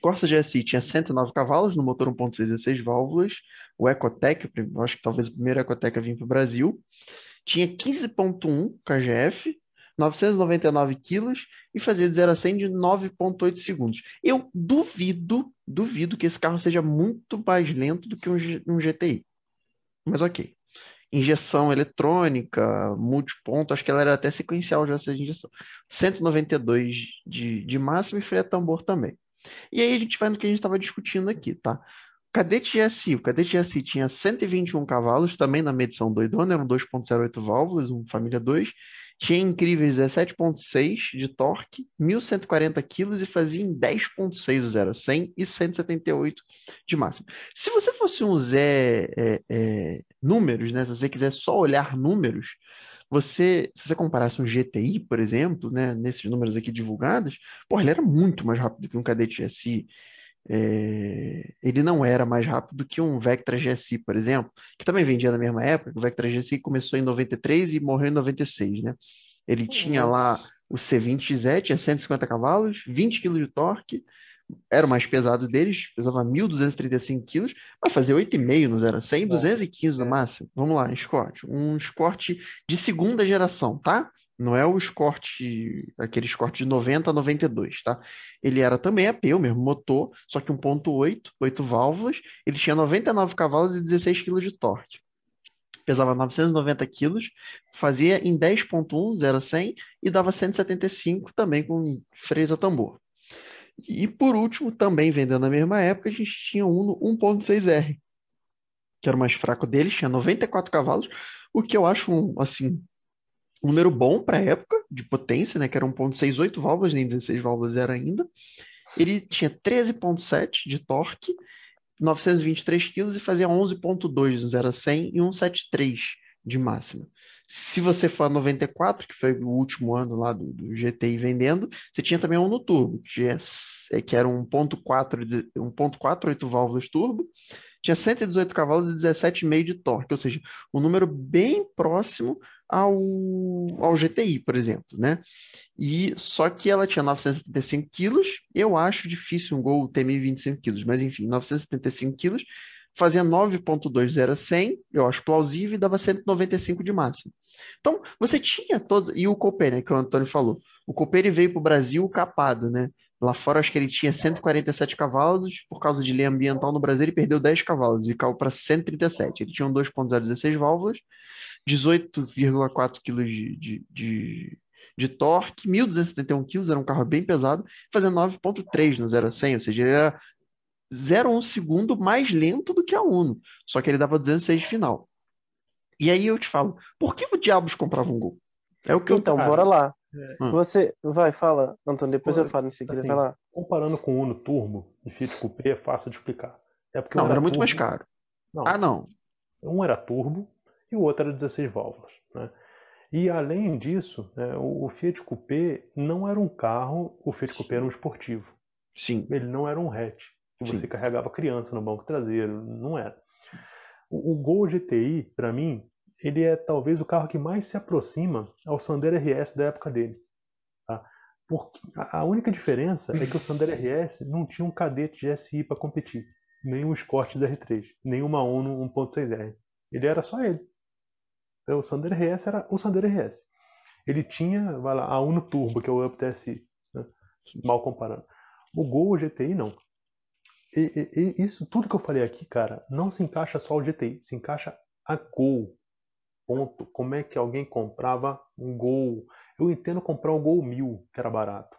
Corsa G S I tinha cento e nove cavalos no motor um ponto seis, dezesseis válvulas. O Ecotec, acho que talvez o primeiro Ecotec a vir para o Brasil. Tinha quinze ponto um K G F, novecentos e noventa e nove quilos e fazia de zero a cem de nove ponto oito segundos. Eu duvido, duvido que esse carro seja muito mais lento do que um, G- um G T I. Mas ok. Injeção eletrônica, multiponto, acho que ela era até sequencial já essa injeção. cento e noventa e dois de, de máximo e freio a tambor também. E aí a gente vai no que a gente estava discutindo aqui, tá? O Cadete G S I, o Cadete G S I tinha cento e vinte e um cavalos, também na medição doidona, eram dois ponto zero oito válvulas, um família dois. Tinha incríveis dezessete ponto seis de torque, mil cento e quarenta quilos e fazia em dez ponto seis o zero a cem e cento e setenta e oito de máximo. Se você fosse um Zé é, é, números, né? Se você quiser só olhar números, você, se você comparasse um G T I, por exemplo, né? Nesses números aqui divulgados, pô, ele era muito mais rápido que um Cadete G S I. É, ele não era mais rápido que um Vectra G S I, por exemplo, que também vendia na mesma época. O Vectra G S I começou em noventa e três e morreu em noventa e seis, né? Ele Nossa. Tinha lá o C vinte Z, tinha cento e cinquenta cavalos, vinte quilos de torque, era o mais pesado deles, pesava mil duzentos e trinta e cinco quilos, mas fazia oito vírgula cinco no zero a cem, duzentos e quinze no máximo. Vamos lá, Escort, um Escort de segunda geração, tá? Não é o Escort, aquele Escort de noventa a noventa e dois, tá? Ele era também A P, o mesmo motor, só que um ponto oito, oito válvulas. Ele tinha noventa e nove cavalos e dezesseis quilos de torque. Pesava novecentos e noventa quilos, fazia em dez ponto um, zero a cem, e dava cento e setenta e cinco também com freio a tambor. E por último, também vendendo na mesma época, a gente tinha um Uno um ponto seis R, que era o mais fraco dele, tinha noventa e quatro cavalos, o que eu acho, assim... Um número bom para a época, de potência, né? Que era um ponto sessenta e oito válvulas, nem dezesseis válvulas era ainda. Ele tinha treze ponto sete de torque, novecentos e vinte e três quilos e fazia onze ponto dois no zero a cem e cento e setenta e três de máxima. Se você for a noventa e quatro, que foi o último ano lá do, do G T I vendendo, você tinha também um no turbo, que, é, que era um ponto quatro, um ponto quatro, oito válvulas turbo. Tinha cento e dezoito cavalos e dezessete vírgula cinco de torque, ou seja, um número bem próximo ao, ao G T I, por exemplo, né? E, só que ela tinha novecentos e setenta e cinco quilos, eu acho difícil um Gol ter mil e vinte e cinco quilos, mas enfim, novecentos e setenta e cinco quilos, fazia nove ponto dois zero a cem, eu acho plausível, e dava cento e noventa e cinco de máximo. Então, você tinha todo... E o Coupé, né, que o Antônio falou. O Coupé, ele veio para o Brasil capado, né? Lá fora, acho que ele tinha cento e quarenta e sete cavalos, por causa de lei ambiental no Brasil, ele perdeu dez cavalos e caiu para cento e trinta e sete. Ele tinha um dois ponto zero, dezesseis válvulas, dezoito vírgula quatro quilos de, de, de, de torque, mil duzentos e setenta e um quilos, era um carro bem pesado, fazendo nove ponto três no zero a cem, ou seja, ele era zero vírgula um segundo mais lento do que a Uno, só que ele dava duzentos e seis final. E aí eu te falo, por que o diabos comprava um Gol? É o que então, eu Então, bora lá. É. Você vai, fala, Antônio, depois eu falo em seguida, assim, vai lá. Comparando com o Uno Turbo e Fiat Coupé é fácil de explicar. É porque não, era, era muito turbo... mais caro. Não. Ah, não. Um era turbo e o outro era dezesseis válvulas, né? E além disso, né, o Fiat Coupé não era um carro, o Fiat Coupé era um esportivo. Sim. Ele não era um hatch, que você Sim. carregava criança no banco traseiro, não era. O, o Gol G T I, para mim, ele é talvez o carro que mais se aproxima ao Sandero R S da época dele. Tá? Porque a única diferença é que o Sandero R S não tinha um cadete G S I para competir, nem um Escort R três, nem uma Uno um ponto seis R. Ele era só ele. Então, o Sandero R S era o Sandero R S. Ele tinha, vai lá, a Uno Turbo, que é o Up T S I, né? Mal comparando. O Gol, o G T I, não. E, e, e isso, tudo que eu falei aqui, cara, não se encaixa só ao G T I, se encaixa a Gol. Ponto. Como é que alguém comprava um Gol? Eu entendo comprar o Gol mil, que era barato.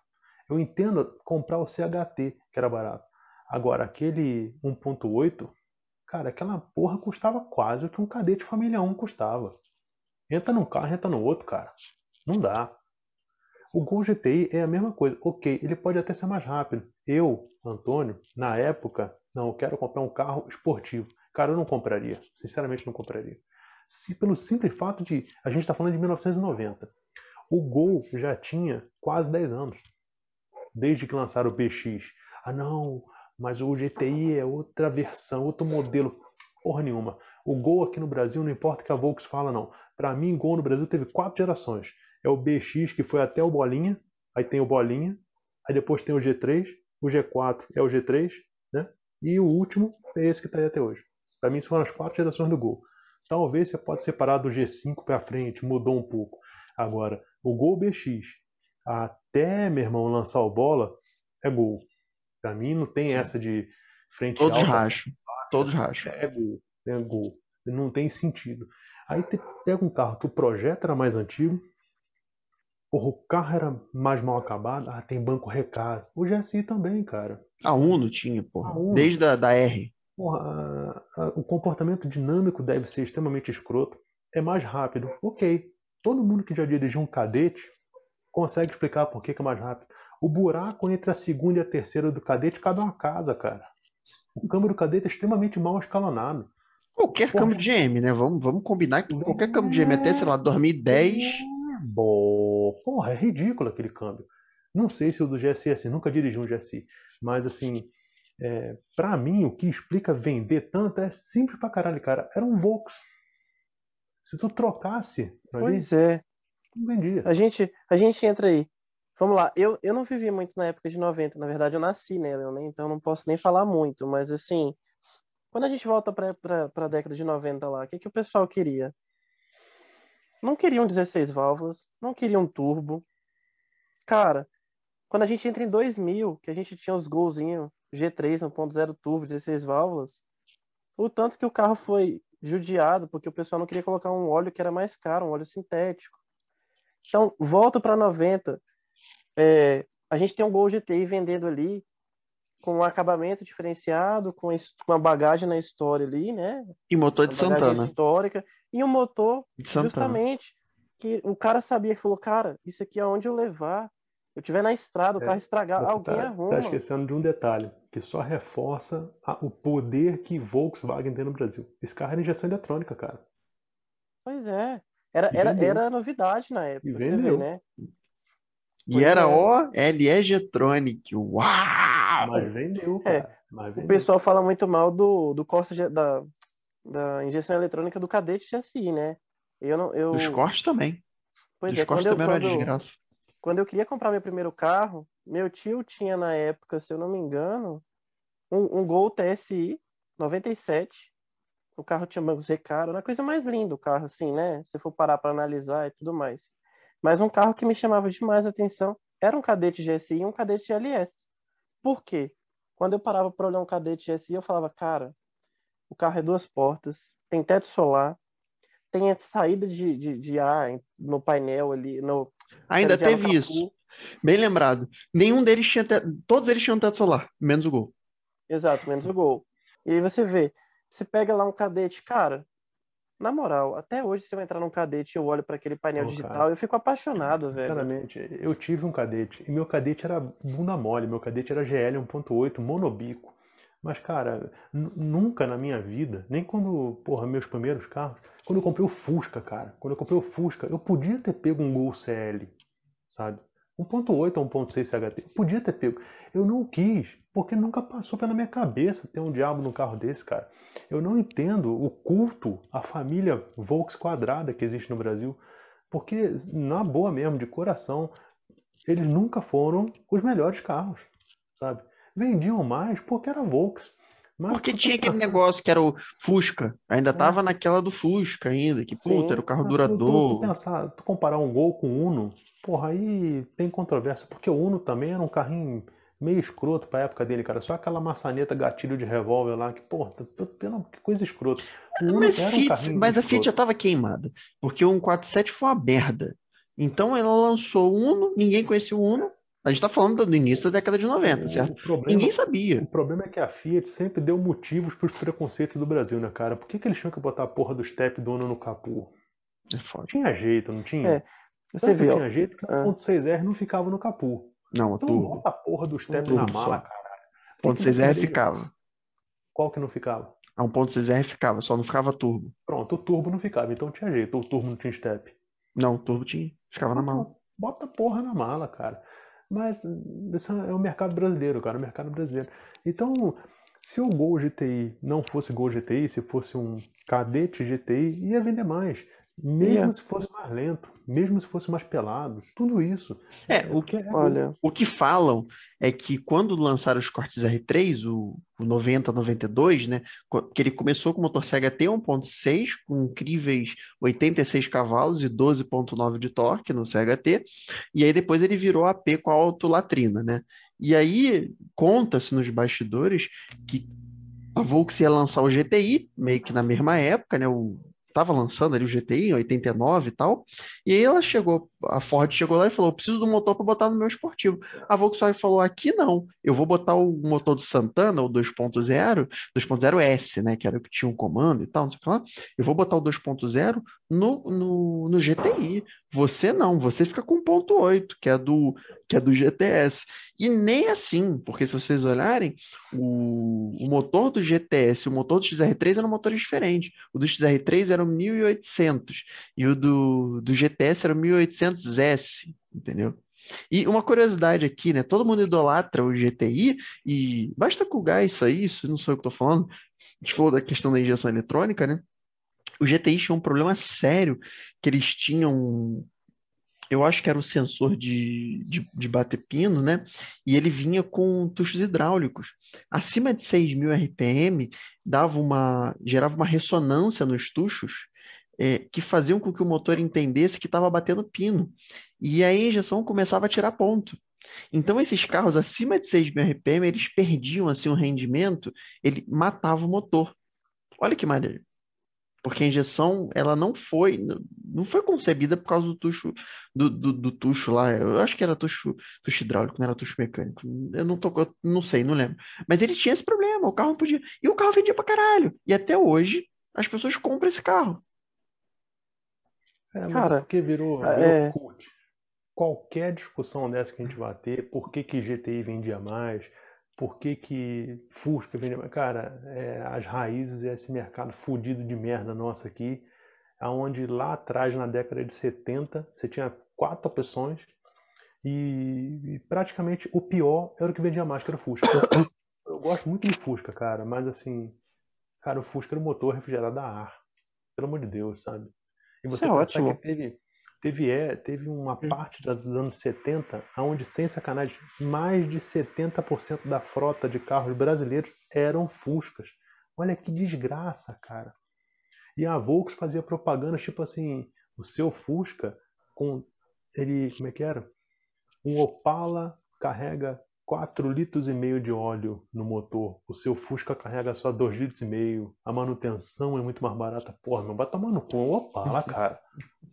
Eu entendo comprar o C H T, que era barato. Agora, aquele um ponto oito, cara, aquela porra custava quase o que um cadete família um custava. Entra num carro, entra no outro, cara. Não dá. O Gol G T I é a mesma coisa. Ok, ele pode até ser mais rápido. Eu, Antônio, na época, não, eu quero comprar um carro esportivo. Cara, eu não compraria. Sinceramente, não compraria. Se pelo simples fato de... A gente está falando de mil novecentos e noventa. O Gol já tinha quase dez anos. Desde que lançaram o B X. Ah, não, mas o G T I é outra versão, outro modelo. Porra nenhuma. O Gol aqui no Brasil, não importa o que a Volks fala, não. Para mim, Gol no Brasil teve quatro gerações. É o B X, que foi até o Bolinha. Aí tem o Bolinha. Aí depois tem o G três. O G quatro é o G três, né? E o último é esse que está aí até hoje. Para mim, foram as quatro gerações do Gol. Talvez você pode separar do G cinco para frente, mudou um pouco. Agora, o Gol B X, até, meu irmão, lançar o Bola, é Gol. Para mim, não tem Sim. essa de frente Todos alta. Racho. Baixa, Todos racham. É Gol. É Gol. Não tem sentido. Aí te pega um carro que o projeto era mais antigo, porra, o carro era mais mal acabado, ah, tem banco recaro. O G S I também, cara. A Uno tinha, porra. A Uno. Desde a da R. Porra, a, a, o comportamento dinâmico deve ser extremamente escroto. É mais rápido. Ok. Todo mundo que já dirigiu um cadete consegue explicar por que, que é mais rápido. O buraco entre a segunda e a terceira do cadete cabe uma casa, cara. O câmbio do cadete é extremamente mal escalonado. Qualquer Porra. câmbio de G M, né? Vamos, vamos combinar que qualquer câmbio de G M, até, sei lá, dois mil e dez... É, bo... Porra, é ridículo aquele câmbio. Não sei se o do G S I é assim, nunca dirigi um G S I. Mas, assim... É, pra mim, o que explica vender tanto é simples pra caralho, cara. Era um Volks. Se tu trocasse... Pois ali, é. Não vendia. A gente, a gente entra aí. Vamos lá. Eu, eu não vivi muito na época de noventa. Na verdade, eu nasci, né, Leon? Então não posso nem falar muito. Mas, assim... Quando a gente volta pra, pra, pra década de noventa lá, o que, que o pessoal queria? Não queriam dezesseis válvulas. Não queriam turbo. Cara, quando a gente entra em dois mil, que a gente tinha os golzinhos... G três um ponto zero turbo, dezesseis válvulas, o tanto que o carro foi judiado, porque o pessoal não queria colocar um óleo que era mais caro, um óleo sintético. Então, volta para noventa, é, a gente tem um Gol G T I vendendo ali, com um acabamento diferenciado, com uma bagagem na história ali, né? E motor de Santana. Histórica, e um motor, justamente, que o cara sabia, que falou, cara, isso aqui é onde eu levar. Eu tiver na estrada, o carro é, estragar, alguém tá, arruma. Tá esquecendo de um detalhe, que só reforça a, o poder que Volkswagen tem no Brasil. Esse carro era injeção eletrônica, cara. Pois é. Era, era, era novidade na época, e você vê, né? E pois era é. O L E G-Tronic. Uau! Mas vendeu, cara. É, Mas vendeu. O pessoal fala muito mal do, do Corsa, da, da injeção eletrônica do Cadete G S I, né? Eu não, eu... Dos Corsa também. Pois Dos é, Corsa também eu, era eu... desgraça. Quando eu queria comprar meu primeiro carro, meu tio tinha na época, se eu não me engano, um, um Gol T S I noventa e sete. O carro tinha banco recaro, era a coisa mais linda o carro, assim, né? Se for parar para analisar e tudo mais. Mas um carro que me chamava demais a atenção era um Cadete G S I e um Cadete L S. Por quê? Quando eu parava para olhar um Cadete G S I, eu falava, cara, o carro é duas portas, tem teto solar, tem a saída de, de, de ar no painel ali. No, Ainda teve no isso. Bem lembrado. Nenhum deles tinha... Te... Todos eles tinham teto solar, menos o Gol. Exato, menos o Gol. E aí você vê, você pega lá um Cadete, cara, na moral, até hoje se eu entrar num Cadete e eu olho para aquele painel oh, digital, cara, eu fico apaixonado, velho. Sinceramente, eu tive um Cadete, e meu Cadete era bunda mole, meu Cadete era G L um ponto oito, monobico. Mas, cara, n- nunca na minha vida, nem quando, porra, meus primeiros carros, quando eu comprei o Fusca, cara, quando eu comprei o Fusca, eu podia ter pego um Gol C L, sabe? um ponto oito ou um ponto seis C H T. Podia ter pego. Eu não quis, porque nunca passou pela minha cabeça ter um diabo num carro desse, cara. Eu não entendo o culto, a família Volks quadrada que existe no Brasil, porque, na boa mesmo, de coração, eles nunca foram os melhores carros, sabe? Vendiam mais porque era Volks. Mas porque tinha aquele negócio que era o Fusca. Ainda é. Tava naquela do Fusca ainda, que, sim, puta, era o carro duradouro. Tu, tu pensar, tu comparar um Gol com um Uno, porra, aí tem controvérsia, porque o Uno também era um carrinho meio escroto pra época dele, cara. Só aquela maçaneta gatilho de revólver lá, que, porra, que coisa escrota. O Uno era um carrinho. Mas a Fiat já tava queimada, porque o um quarenta e sete foi uma merda. Então ela lançou o Uno, ninguém conhecia o Uno. A gente tá falando do início da década de noventa, certo? Problema, ninguém sabia. O problema é que a Fiat sempre deu motivos pros preconceitos do Brasil, né, cara? Por que que eles tinham que botar a porra do step do Uno no capô? É foda. Tinha jeito, não tinha? É. Você viu? Tinha jeito que o ah. ponto seis R não ficava no capô. Não, a então, turbo. Bota a porra do step na mala, caralho. ponto seis R ficava. Qual que não ficava? Ah, um ponto seis R ficava, só não ficava turbo. Pronto, o turbo não ficava, então tinha jeito. O turbo não tinha step. Não, o turbo tinha, ficava na mala. Bota a porra na mala, cara. Mas esse é o mercado brasileiro, cara, o mercado brasileiro. Então, se o Gol G T I não fosse Gol G T I, se fosse um Cadete G T I, ia vender mais. Mesmo é. se fosse mais lento, mesmo se fosse mais pelado, tudo isso. É, o que, olha, o que falam é que quando lançaram os cortes R três, o, o noventa, noventa e dois, né, que ele começou com o motor C H T um ponto seis, com incríveis oitenta e seis cavalos e doze ponto nove de torque no C H T, e aí depois ele virou A P com a autolatrina, né? E aí conta-se nos bastidores que a Volks ia lançar o G T I, meio que na mesma época, né, o estava lançando ali o G T I em oitenta e nove e tal, e aí ela chegou, a Ford chegou lá e falou, eu preciso do motor para botar no meu esportivo. A Volkswagen falou, aqui não, eu vou botar o motor do Santana, o dois ponto zero, dois ponto zero S, né, que era o que tinha um comando e tal, não sei o que lá, eu vou botar o dois ponto zero no, no, no G T I, você não, você fica com o um ponto oito, que é do, que é do G T S. E nem assim, porque se vocês olharem, o, o motor do G T S e o motor do X R três eram motores diferentes. O do X R três era o mil e oitocentos e o do, do G T S era o mil e oitocentos S, entendeu? E uma curiosidade aqui, né? Todo mundo idolatra o G T I e basta cugar isso aí, isso não sei o que eu tô falando. A gente falou da questão da injeção eletrônica, né? O G T I tinha um problema sério, que eles tinham... Eu acho que era o sensor de, de, de bater pino, né? E ele vinha com tuchos hidráulicos. Acima de seis mil R P M, dava uma, gerava uma ressonância nos tuchos é, que faziam com que o motor entendesse que estava batendo pino. E aí a injeção começava a tirar ponto. Então esses carros acima de seis mil R P M, eles perdiam assim, o rendimento, ele matava o motor. Olha que maneiro. Porque a injeção, ela não foi, não foi concebida por causa do tucho, do, do, do tucho lá, eu acho que era tucho, tucho hidráulico, não era tucho mecânico, eu não, tô, eu não sei, não lembro. Mas ele tinha esse problema, o carro não podia, e o carro vendia pra caralho, e até hoje as pessoas compram esse carro. É, cara, porque virou, virou é... cult. Qualquer discussão dessa que a gente bater, por que que G T I vendia mais... Por que que Fusca vende... Cara, é, as raízes é esse mercado fudido de merda nosso aqui, onde lá atrás, na década de setenta, você tinha quatro opções e, e praticamente o pior era o que vendia mais, que era o Fusca. Eu gosto muito de Fusca, cara, mas assim... Cara, o Fusca era o motor refrigerado a ar. Pelo amor de Deus, sabe? E você Isso é ótimo. Que teve... Teve, é, teve uma parte dos anos setenta, onde, sem sacanagem, mais de setenta por cento da frota de carros brasileiros eram Fuscas. Olha que desgraça, cara. E a Volks fazia propaganda, tipo assim, o seu Fusca, com ele, como é que era? Um Opala carrega quatro litros e meio de óleo no motor. O seu Fusca carrega só dois litros e meio. A manutenção é muito mais barata. Porra, meu, vai tomar no cu. Opala, cara.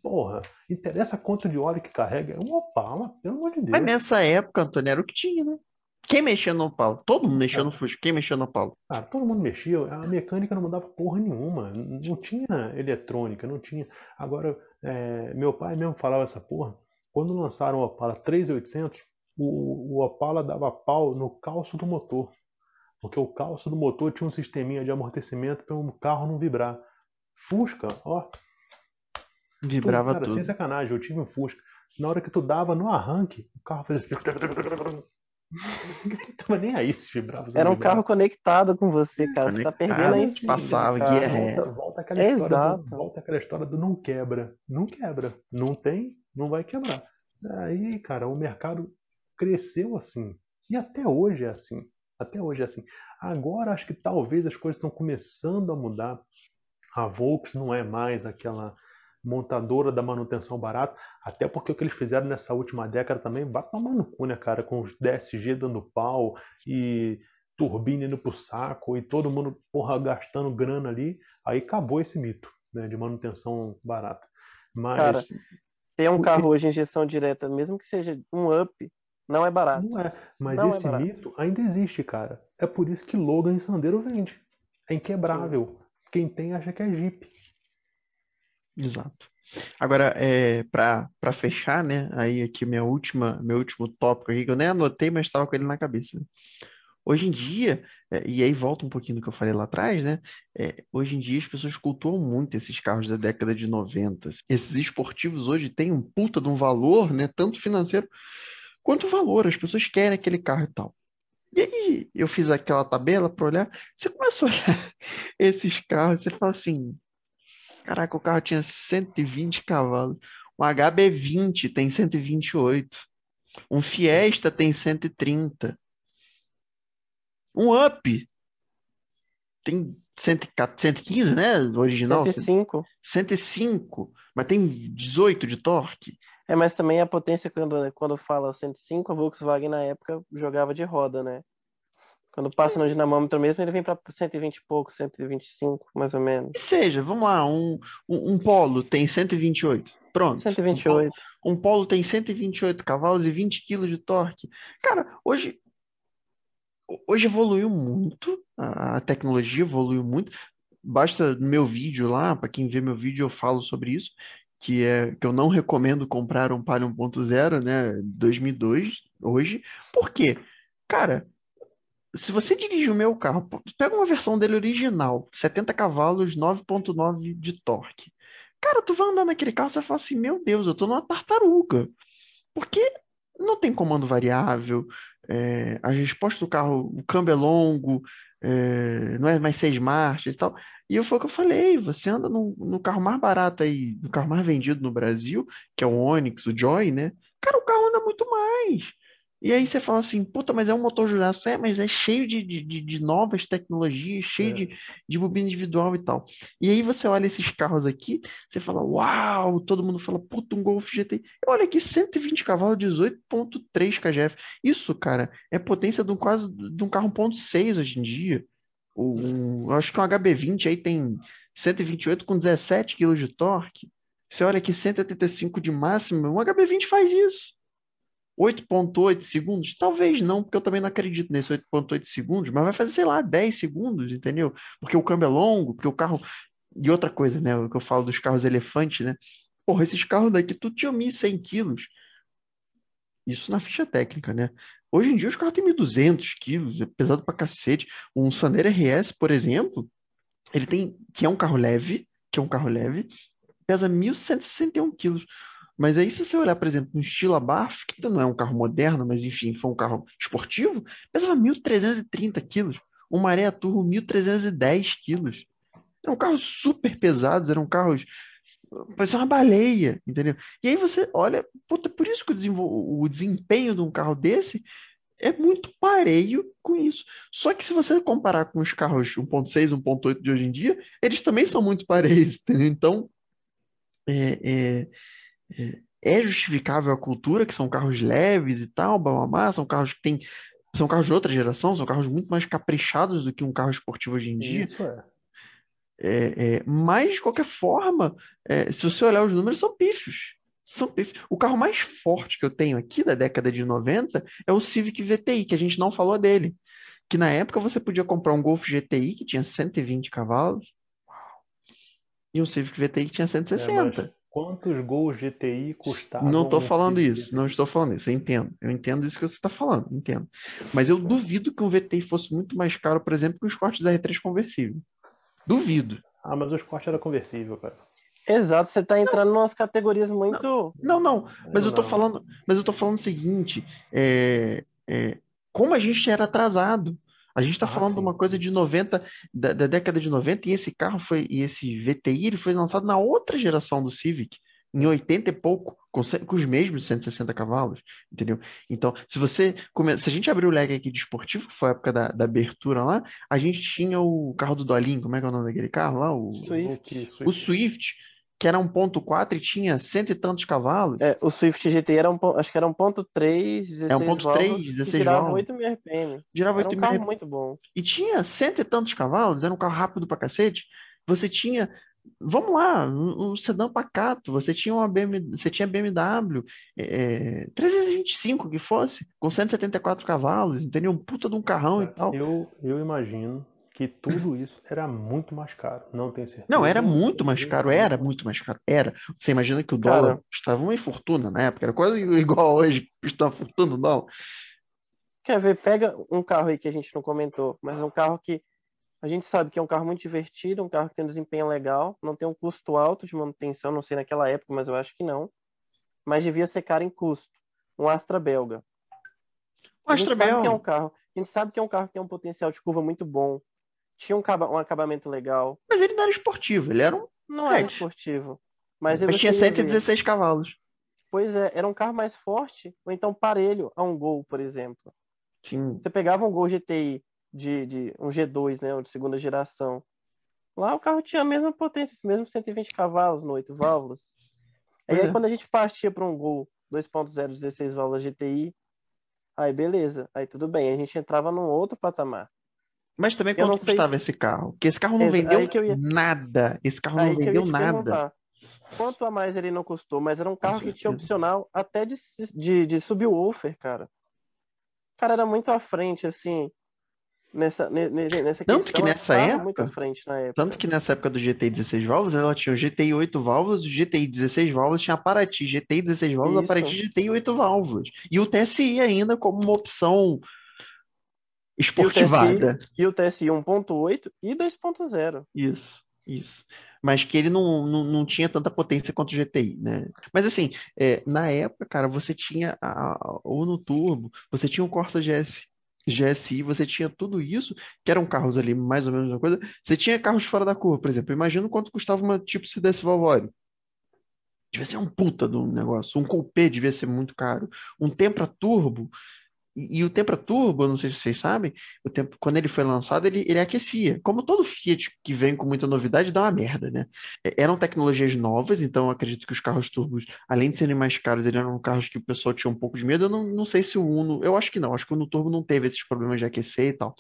Porra, interessa quanto de óleo que carrega. É um Opala, pelo amor de Deus. Mas nessa época, Antônio, era o que tinha, né? Quem mexia no Opala? Todo mundo mexia no Fusca. Quem mexia no Opala? Ah, todo mundo mexia. A mecânica não mudava porra nenhuma. Não tinha eletrônica, não tinha. Agora, é... meu pai mesmo falava essa porra. Quando lançaram o Opala três mil e oitocentos, O, o Opala dava pau no calço do motor, porque o calço do motor tinha um sisteminha de amortecimento para o carro não vibrar. Fusca, ó, vibrava tudo, cara, tudo. Sem sacanagem, eu tive um Fusca. Na hora que tu dava no arranque, o carro fazia assim. Não tava nem aí se vibrava. Era um vibrava. Carro conectado com você, cara. Você tá perdendo aí. Sim, passava, cara, é. volta, volta, aquela é história do, volta aquela história do não quebra. Não quebra. Não tem, não vai quebrar. Aí, cara, o mercado cresceu assim. E até hoje é assim. Até hoje é assim. Agora acho que talvez as coisas estão começando a mudar. A Volks não é mais aquela montadora da manutenção barata, até porque o que eles fizeram nessa última década também, vai tomar no cu, né, cara? Com os D S G dando pau e turbina indo pro saco e todo mundo, porra, gastando grana ali. Aí acabou esse mito, né, de manutenção barata. Mas cara, tem um carro hoje em injeção direta, mesmo que seja um up, não é barato. Não é, mas não esse é mito ainda existe, cara. É por isso que Logan e Sandero vende. É inquebrável. Sim. Quem tem acha que é Jeep. Exato. Agora, é, para fechar, né? Aí aqui minha última, meu último tópico aqui, que eu nem anotei, mas estava com ele na cabeça. Né? Hoje em dia, é, e aí volta um pouquinho do que eu falei lá atrás, né? É, hoje em dia as pessoas cultuam muito esses carros da década de noventa. Esses esportivos hoje têm um puta de um valor, né? Tanto financeiro quanto valor, as pessoas querem aquele carro e tal. E aí, eu fiz aquela tabela para olhar, você começa a olhar esses carros, você fala assim, caraca, o carro tinha cento e vinte cavalos, um H B vinte tem cento e vinte e oito, um Fiesta tem cento e trinta, um Up tem cento e quinze, né, original? cento e cinco. cento e cinco, mas tem dezoito de torque. É, mas também a potência, quando, quando fala cento e cinco, a Volkswagen na época jogava de roda, né? Quando passa no dinamômetro mesmo, ele vem para cento e vinte e pouco, cento e vinte e cinco, mais ou menos. Que seja, vamos lá, um, um, um Polo tem cento e vinte e oito, pronto. cento e vinte e oito. Um Polo, um Polo tem cento e vinte e oito cavalos e vinte quilos de torque. Cara, hoje, hoje evoluiu muito, a, a tecnologia evoluiu muito. Basta meu vídeo lá, para quem vê meu vídeo eu falo sobre isso. Que, é, que eu não recomendo comprar um Palio um ponto zero, né, dois mil e dois, hoje. Por quê? Cara, se você dirige o meu carro, pega uma versão dele original, setenta cavalos, nove ponto nove de torque. Cara, tu vai andar naquele carro, você fala assim, meu Deus, eu tô numa tartaruga. Porque não tem comando variável, é, a resposta do carro, o câmbio é longo, é, não é mais seis marchas e tal. E foi o que eu falei, você anda no, no carro mais barato aí, no carro mais vendido no Brasil, que é o Onix, o Joy, né? Cara, o carro anda muito mais. E aí você fala assim, puta, mas é um motor Jurássico. É, mas é cheio de, de, de novas tecnologias, cheio é. de, de bobina individual e tal. E aí você olha esses carros aqui, você fala, uau, todo mundo fala, puta, um Golf G T I. Olha aqui, cento e vinte cavalos, dezoito ponto três kgf. Isso, cara, é potência de um, quase, de um carro um ponto seis hoje em dia. Um, acho que um H B vinte aí tem cento e vinte e oito com dezessete quilos de torque. Você olha aqui, cento e oitenta e cinco de máximo. Um H B vinte faz isso. oito ponto oito segundos? Talvez não, porque eu também não acredito nesse oito ponto oito segundos, mas vai fazer, sei lá, dez segundos, entendeu? Porque o câmbio é longo, porque o carro... E outra coisa, né? O que eu falo dos carros elefante, né? Porra, esses carros daqui, tudo tinha mil e cem quilos. Isso na ficha técnica, né? Hoje em dia os carros têm mil e duzentos quilos, é pesado pra cacete. Um Sandero R S, por exemplo, ele tem, que é um carro leve, que é um carro leve, pesa mil cento e sessenta e um quilos. Mas aí se você olhar, por exemplo, um Stila Barf, que não é um carro moderno, mas enfim, foi um carro esportivo, pesava mil trezentos e trinta quilos. Um Marea Turbo, mil trezentos e dez quilos. Eram carros super pesados, eram carros... Parecia uma baleia, entendeu? E aí você olha, puta, por isso que o, o desempenho de um carro desse é muito parelho com isso. Só que se você comparar com os carros um ponto seis, um ponto oito de hoje em dia, eles também são muito parelhos, entendeu? Então, é, é, é justificável a cultura, que são carros leves e tal, babamá, são carros que têm São carros de outra geração, são carros muito mais caprichados do que um carro esportivo hoje em dia. Isso é. É, é mas, de qualquer forma, é, se você olhar os números, são pífios. São pífios. O carro mais forte que eu tenho aqui da década de noventa é o Civic V T I, que a gente não falou dele. Que na época você podia comprar um Golf G T I que tinha cento e vinte cavalos e um Civic V T I que tinha cento e sessenta. É, quantos Gol G T I custavam? Não estou falando isso, não estou falando isso, eu entendo. Eu entendo isso que você está falando, entendo. Mas eu duvido que um V T I fosse muito mais caro, por exemplo, que um Scott R três conversível. Duvido. Ah, mas o Scott era conversível, cara. Exato, você está entrando em umas categorias muito... Não, não, mas eu estou falando, mas eu estou falando o seguinte, é... é... como a gente era atrasado. A gente está ah, falando sim. de uma coisa de noventa, da, da década de noventa, e esse carro foi, e esse V T I, ele foi lançado na outra geração do Civic, em oitenta e pouco, com, com os mesmos cento e sessenta cavalos, entendeu? Então, se você, se a gente abrir o leque aqui de esportivo, que foi a época da, da abertura lá, a gente tinha o carro do Dolinho, como é que é o nome daquele carro lá? O Swift. O Swift, o Swift que era um ponto quatro e tinha cento e tantos cavalos. É, o Swift G T I era um, acho que era um ponto três, dezesseis é um ponto válvulas, três, dezesseis girava oito mil R P M. Girava oito mil R P M. Era um carro R P M. Muito bom. E tinha cento e tantos cavalos, era um carro rápido pra cacete. Você tinha, vamos lá, um, um sedã pacato, você tinha uma B M W, você tinha B M W é, trezentos e vinte e cinco que fosse, com cento e setenta e quatro cavalos, entendeu? Um puta de um carrão e tal. Eu, eu imagino que tudo isso era muito mais caro, não tenho certeza. Não, era muito mais caro, era muito mais caro, era. Você imagina que o dólar cara, custava uma fortuna na época, era quase igual hoje, custava fortuna o dólar. Quer ver, pega um carro aí que a gente não comentou, mas um carro que a gente sabe que é um carro muito divertido, um carro que tem um desempenho legal, não tem um custo alto de manutenção, não sei naquela época, mas eu acho que não, mas devia ser caro em custo. Um Astra belga. Um Astra belga. Que é um carro, a gente sabe que é um carro que tem um potencial de curva muito bom, tinha um, um acabamento legal. Mas ele não era esportivo, ele era um... Não era esportivo. Mas, mas tinha cento e dezesseis cavalos. Pois é, era um carro mais forte, ou então parelho a um Gol, por exemplo. Sim. Você pegava um Gol G T I, de, de um G dois, né, de segunda geração. Lá o carro tinha a mesma potência, mesmo cento e vinte cavalos no oito válvulas. Aí, é. aí quando a gente partia para um Gol dois ponto zero, dezesseis válvulas G T I, aí beleza, aí tudo bem, a gente entrava num outro patamar. Mas também quanto custava esse carro? Porque esse carro não vendeu ia... nada. Esse carro aí não vendeu nada. Quanto a mais ele não custou, mas era um carro que tinha opcional até de, de, de subwoofer, cara. O cara era muito à frente, assim, nessa, nessa questão. Tanto que nessa época, muito à frente na época. Tanto que nessa época do G T I dezesseis válvulas, ela tinha o G T I oito válvulas, o G T I dezesseis válvulas, tinha a Paraty G T I dezesseis válvulas, isso. A Paraty G T I oito válvulas. E o T S I ainda como uma opção... esportivada. E o T S I, T S I um ponto oito e dois ponto zero. Isso, isso. Mas que ele não, não, não tinha tanta potência quanto o G T I, né? Mas assim, é, na época, cara, você tinha a, a, o Uno Turbo, você tinha o Corsa G S, G S I, você tinha tudo isso, que eram carros ali mais ou menos a mesma coisa. Você tinha carros fora da curva, por exemplo. Imagina quanto custava uma tipo se desse Valvório. Devia ser um puta de um negócio. Um Coupé devia ser muito caro. Um Tempra Turbo... E o Tempra Turbo, não sei se vocês sabem, o tempo, quando ele foi lançado, ele, ele aquecia. Como todo Fiat que vem com muita novidade, dá uma merda, né? Eram tecnologias novas, então eu acredito que os carros turbos, além de serem mais caros, eles eram carros que o pessoal tinha um pouco de medo. Eu não, não sei se o Uno... Eu acho que não. Acho que o Uno Turbo não teve esses problemas de aquecer e tal.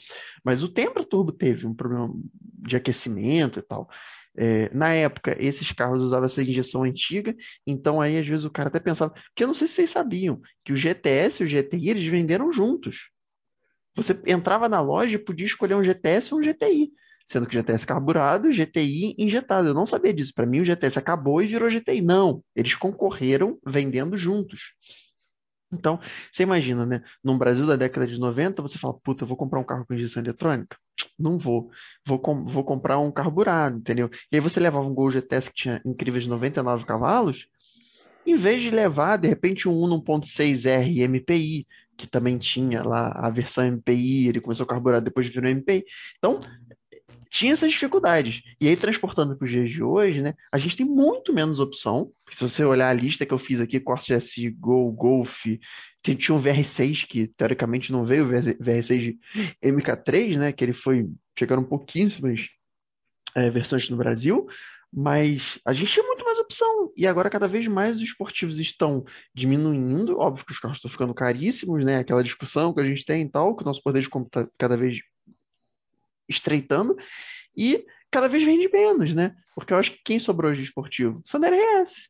Mas o Tempra Turbo teve um problema de aquecimento e tal. É, na época, esses carros usavam essa injeção antiga, então aí às vezes o cara até pensava, porque eu não sei se vocês sabiam que o G T S e o G T I, eles venderam juntos. Você entrava na loja e podia escolher um G T S ou um G T I, sendo que o G T S carburado e o G T I injetado. Eu não sabia disso, para mim o G T S acabou e virou G T I. Não, eles concorreram vendendo juntos. Então, você imagina, né? No Brasil da década de noventa, você fala, puta, eu vou comprar um carro com injeção eletrônica? Não vou. Vou, com... vou comprar um carburado, entendeu? E aí você levava um Gol G T S que tinha incríveis noventa e nove cavalos, em vez de levar, de repente, um Uno um ponto seis R M P I, que também tinha lá a versão M P I, ele começou carburado, depois virou M P I. Então, tinha essas dificuldades. E aí, transportando para os dias de hoje, né? A gente tem muito menos opção. Se você olhar a lista que eu fiz aqui, Corsa G S I, Gol, Golf, tinha um V R seis que, teoricamente, não veio, o V R seis de M K três, né? Que ele foi, chegaram um pouquíssimas é, versões no Brasil. Mas a gente tinha muito mais opção. E agora, cada vez mais, os esportivos estão diminuindo. Óbvio que os carros estão ficando caríssimos, né? Aquela discussão que a gente tem e tal, que o nosso poder de compra está cada vez estreitando. E cada vez vende menos, né? Porque eu acho que quem sobrou hoje de esportivo? São R S.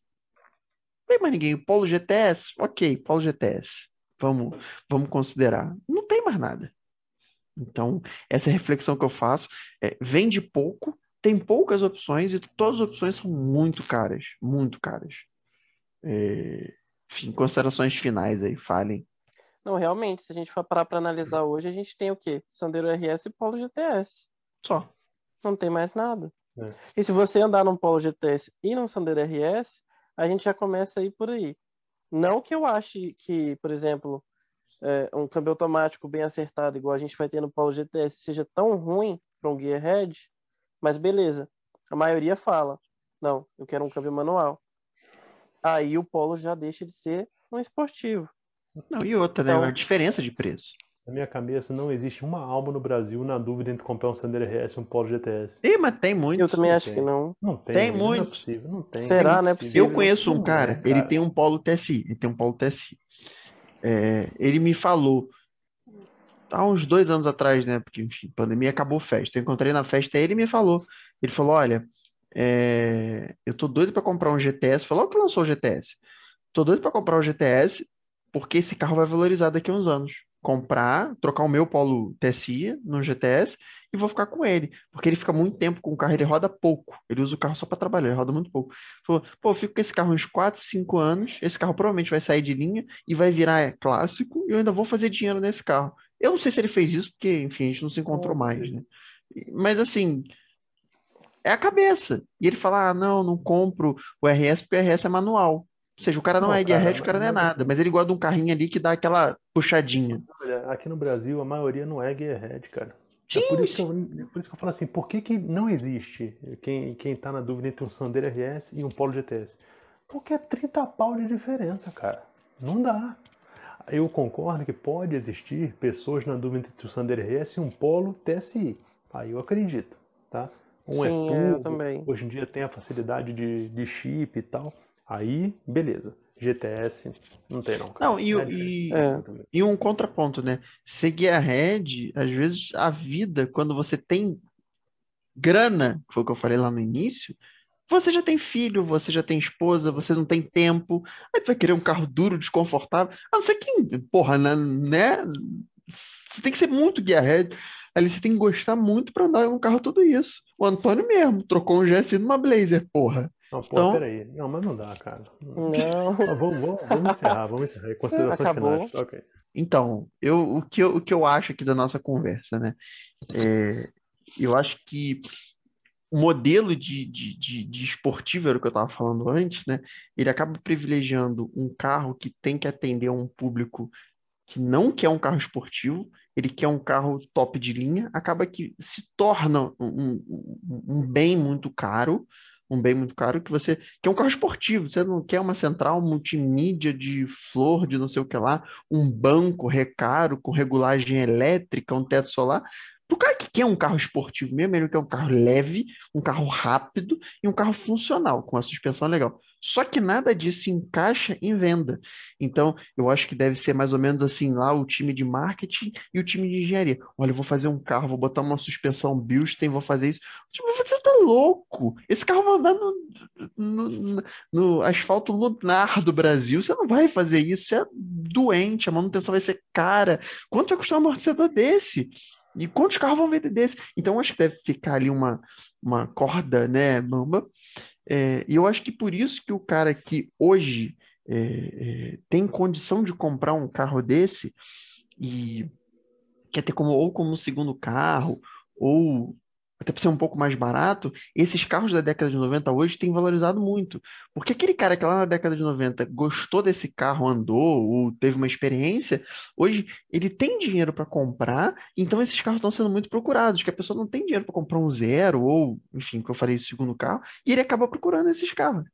Não tem mais ninguém. Polo G T S? Ok, Polo G T S. Vamos, vamos considerar. Não tem mais nada. Então, essa é a reflexão que eu faço. É, vende pouco, tem poucas opções e todas as opções são muito caras, muito caras. É... Enfim, considerações finais aí, falem. Não, realmente, se a gente for parar para analisar hoje, a gente tem o quê? Sandero R S e Polo G T S. Só. Não tem mais nada. É. E se você andar num Polo G T S e num Sandero R S, a gente já começa a ir por aí. Não que eu ache que, por exemplo, é, um câmbio automático bem acertado, igual a gente vai ter no Polo G T S, seja tão ruim para um Gearhead, mas beleza, a maioria fala, não, eu quero um câmbio manual. Aí o Polo já deixa de ser um esportivo. Não, e outra, então, né? A diferença de preço. Na minha cabeça não existe uma alma no Brasil na dúvida entre comprar um Sandero R S e um Polo G T S. Ih, mas tem muito. Eu também não acho tem. que não. Não tem, tem muito. Não é possível, não tem. Será, não é possível? Eu conheço um cara, cara, ele tem um Polo T S I, ele tem um Polo T S I. É, ele me falou... há uns dois anos atrás, né, porque enfim, pandemia acabou a festa, eu encontrei na festa e ele me falou, ele falou, olha, é... eu tô doido pra comprar um G T S, foi logo que lançou o G T S, tô doido pra comprar o G T S, porque esse carro vai valorizar daqui a uns anos, comprar, trocar o meu Polo T S I no G T S e vou ficar com ele, porque ele fica muito tempo com o carro, ele roda pouco, ele usa o carro só pra trabalhar, ele roda muito pouco. Falou, pô, eu fico com esse carro uns quatro, cinco anos, esse carro provavelmente vai sair de linha e vai virar é, clássico, e eu ainda vou fazer dinheiro nesse carro. Eu não sei se ele fez isso, porque, enfim, a gente não se encontrou mais, né? Mas, assim, é a cabeça. E ele fala, ah, não, não compro o R S, porque o R S é manual. Ou seja, o cara não, não é Gearhead, o cara não é nada. Assim. Mas ele gosta de um carrinho ali que dá aquela puxadinha. Olha, aqui no Brasil, a maioria não é Gearhead, cara. É por, isso que eu, é por isso que eu falo assim, por que que não existe quem, quem tá na dúvida entre um Sandero R S e um Polo G T S? Porque é trinta pau de diferença, cara. Não dá. Eu concordo que pode existir pessoas na dúvida entre o Sandero R S e um Polo T S I. Aí eu acredito, tá? Um Sim, é turbo, hoje em dia tem a facilidade de, de chip e tal. Aí, beleza. G T S, não tem não, cara. Não, e, é, e, é. e um contraponto, né? Seguir a Red, às vezes, a vida, quando você tem grana, que foi o que eu falei lá no início... Você já tem filho, você já tem esposa, você não tem tempo. Aí tu vai querer um carro duro, desconfortável. A não ser que, porra, né? Você tem que ser muito gearhead. Ali você tem que gostar muito pra andar com um carro tudo isso. O Antônio mesmo trocou um G S I numa Blazer, porra. Não, porra, então... peraí. Não, mas não dá, cara. Não. Ah, vamos, vamos, vamos encerrar, vamos encerrar. Considerações Acabou. finais. Okay. Então, eu, o, que eu, o que eu acho aqui da nossa conversa, né? É, eu acho que... o modelo de, de, de, de esportivo, era o que eu estava falando antes, né? Ele acaba privilegiando um carro que tem que atender a um público que não quer um carro esportivo, ele quer um carro top de linha, acaba que se torna um, um, um bem muito caro, um bem muito caro que você quer um carro esportivo, você não quer uma central multimídia de flor, de não sei o que lá, um banco recaro com regulagem elétrica, um teto solar... Para o cara que quer um carro esportivo mesmo, ele quer um carro leve, um carro rápido e um carro funcional, com a suspensão legal. Só que nada disso encaixa em venda. Então, eu acho que deve ser mais ou menos assim lá o time de marketing e o time de engenharia. Olha, eu vou fazer um carro, vou botar uma suspensão Bilstein, vou fazer isso. Tipo, você tá louco? Esse carro vai andar no, no, no asfalto lunar do Brasil. Você não vai fazer isso, você é doente, a manutenção vai ser cara. Quanto vai custar um amortecedor desse? E quantos carros vão vender desse? Então, acho que deve ficar ali uma, uma corda, né, bamba. É, e eu acho que por isso que o cara que hoje é, é, tem condição de comprar um carro desse e quer ter como, ou como um segundo carro, ou até para ser um pouco mais barato, esses carros da década de noventa hoje têm valorizado muito. Porque aquele cara que lá na década de noventa gostou desse carro, andou, ou teve uma experiência, hoje ele tem dinheiro para comprar, então esses carros estão sendo muito procurados, que a pessoa não tem dinheiro para comprar um zero, ou, enfim, que eu falei do segundo carro, e ele acaba procurando esses carros.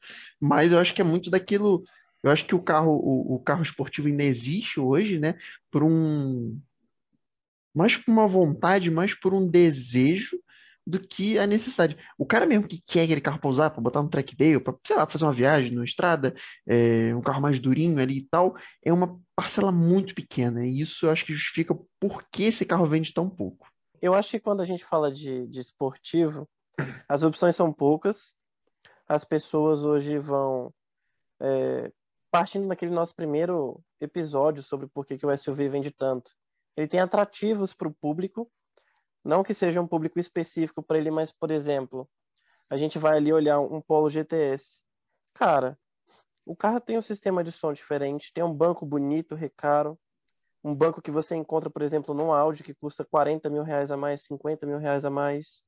Mas eu acho que é muito daquilo... Eu acho que o carro, o, o carro esportivo ainda existe hoje, né, por um... mais por uma vontade, mais por um desejo, do que a necessidade. O cara mesmo que quer aquele carro pra usar, pra botar no track day, pra, sei lá, fazer uma viagem numa estrada, é, um carro mais durinho ali e tal, é uma parcela muito pequena. E isso eu acho que justifica por que esse carro vende tão pouco. Eu acho que quando a gente fala de, de esportivo, as opções são poucas. As pessoas hoje vão... É, partindo daquele nosso primeiro episódio sobre por que, que o S U V vende tanto. Ele tem atrativos para o público, não que seja um público específico para ele, mas, por exemplo, a gente vai ali olhar um Polo G T S. Cara, o carro tem um sistema de som diferente, tem um banco bonito, recaro, um banco que você encontra, por exemplo, num Audi que custa quarenta mil reais a mais, cinquenta mil reais a mais.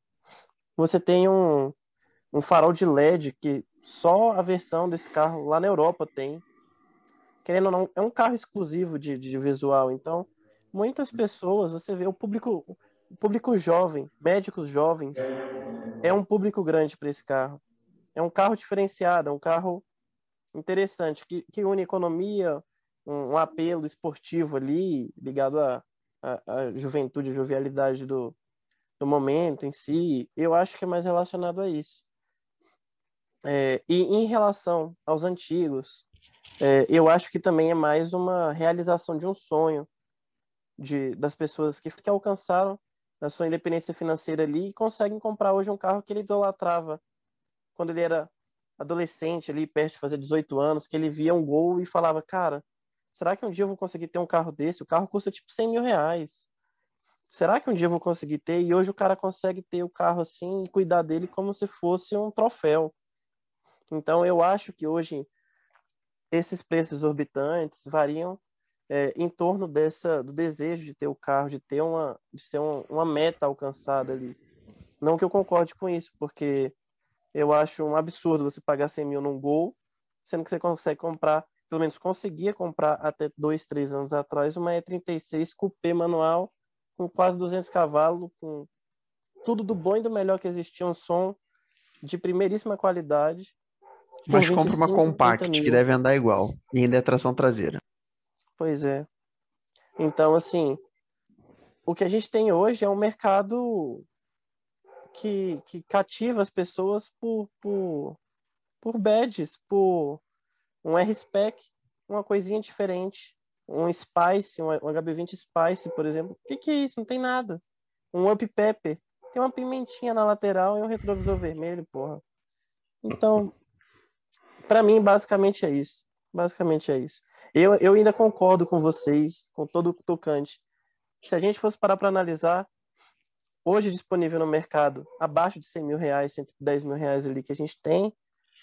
Você tem um, um farol de L E D que só a versão desse carro lá na Europa tem. Querendo ou não, é um carro exclusivo de, de visual, então muitas pessoas, você vê, o público, o público jovem, médicos jovens, é um público grande para esse carro. É um carro diferenciado, é um carro interessante, que, que une economia, um, um apelo esportivo ali, ligado à, à, à juventude, à jovialidade do, do momento em si. Eu acho que é mais relacionado a isso. É, e em relação aos antigos, é, eu acho que também é mais uma realização de um sonho, De, das pessoas que, que alcançaram a sua independência financeira ali e conseguem comprar hoje um carro que ele idolatrava quando ele era adolescente, ali perto de fazer dezoito anos, que ele via um Gol e falava, cara, será que um dia eu vou conseguir ter um carro desse? O carro custa tipo cem mil reais. Será que um dia eu vou conseguir ter? E hoje o cara consegue ter o carro assim e cuidar dele como se fosse um troféu. Então eu acho que hoje esses preços orbitantes variam É, em torno dessa, do desejo de ter o carro, de ter uma, de ser um, uma meta alcançada ali. Não que eu concorde com isso, porque eu acho um absurdo você pagar cem mil num Gol, sendo que você consegue comprar, pelo menos conseguia comprar até dois, três anos atrás, uma E trinta e seis Coupé manual, com quase duzentos cavalos, com tudo do bom e do melhor que existia, um som de primeiríssima qualidade. Mas compra uma Compact, que deve andar igual, e ainda é tração traseira. Pois é. Então, assim, o que a gente tem hoje é um mercado que, que cativa as pessoas por, por, por badges, por um R-Spec, uma coisinha diferente, um Spice, um H B vinte Spice, por exemplo. O que, que é isso? Não tem nada. Um Up Pepper. Tem uma pimentinha na lateral e um retrovisor vermelho, porra. Então, pra mim, basicamente é isso. Basicamente é isso. Eu, eu ainda concordo com vocês, com todo o tocante. Se a gente fosse parar para analisar, hoje disponível no mercado, abaixo de cem mil reais, cento e dez mil reais ali que a gente tem,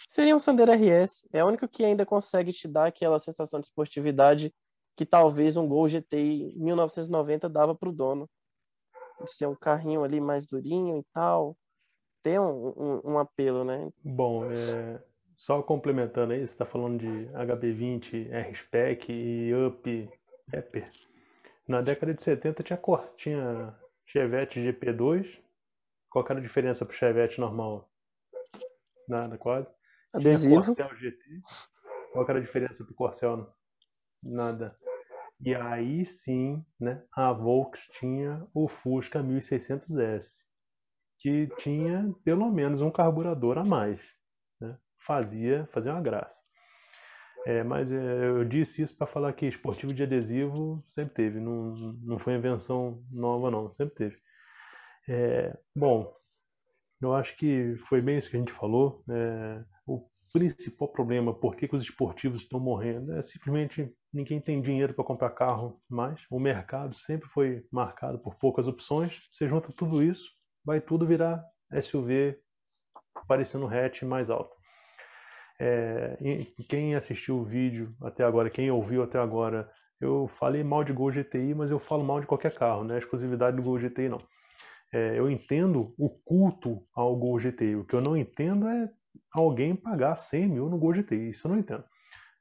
seria um Sandero R S. É o único que ainda consegue te dar aquela sensação de esportividade que talvez um Gol G T I mil novecentos e noventa dava para o dono. Ser um carrinho ali mais durinho e tal. Tem um, um, um apelo, né? Bom, é... Só complementando aí, você está falando de H B vinte, R-Spec e Up Pepper. Na década de setenta tinha, tinha Chevette G P dois. Qual que era a diferença para o Chevette normal? Nada, quase. Adesivo. Tinha Corcel G T. Qual que era a diferença para o Corcel? Nada. E aí sim, né, a Volks tinha o Fusca mil e seiscentos S, que tinha pelo menos um carburador a mais. Fazia, fazia uma graça. É, mas é, eu disse isso para falar que esportivo de adesivo sempre teve. Não, não foi invenção nova, não. Sempre teve. É, bom, eu acho que foi bem isso que a gente falou. É, o principal problema, por que, que os esportivos estão morrendo, é simplesmente ninguém tem dinheiro para comprar carro mais. O mercado sempre foi marcado por poucas opções. Você junta tudo isso, vai tudo virar S U V parecendo hatch mais alto. É, quem assistiu o vídeo até agora, quem ouviu até agora, eu falei mal de Gol G T I, mas eu falo mal de qualquer carro, não é exclusividade do Gol G T I, não. É, eu entendo o culto ao Gol G T I, o que eu não entendo é alguém pagar cem mil no Gol G T I, isso eu não entendo.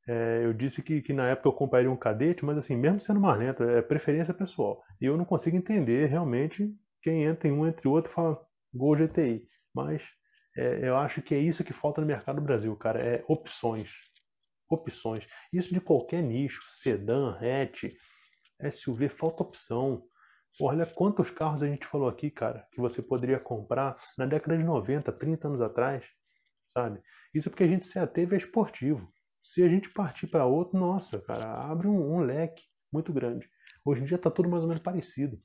É, eu disse que, que na época eu compraria um Cadete, mas assim, mesmo sendo marrento, é preferência pessoal, e eu não consigo entender realmente quem entra em um entre o outro e fala Gol G T I, mas... É, eu acho que é isso que falta no mercado do Brasil, cara. É opções. Opções. Isso de qualquer nicho. Sedã, hatch, S U V, falta opção. Olha quantos carros a gente falou aqui, cara, que você poderia comprar na década de noventa, trinta anos atrás, sabe? Isso é porque a gente se ateve a esportivo. Se a gente partir para outro, nossa, cara, abre um, um leque muito grande. Hoje em dia tá tudo mais ou menos parecido.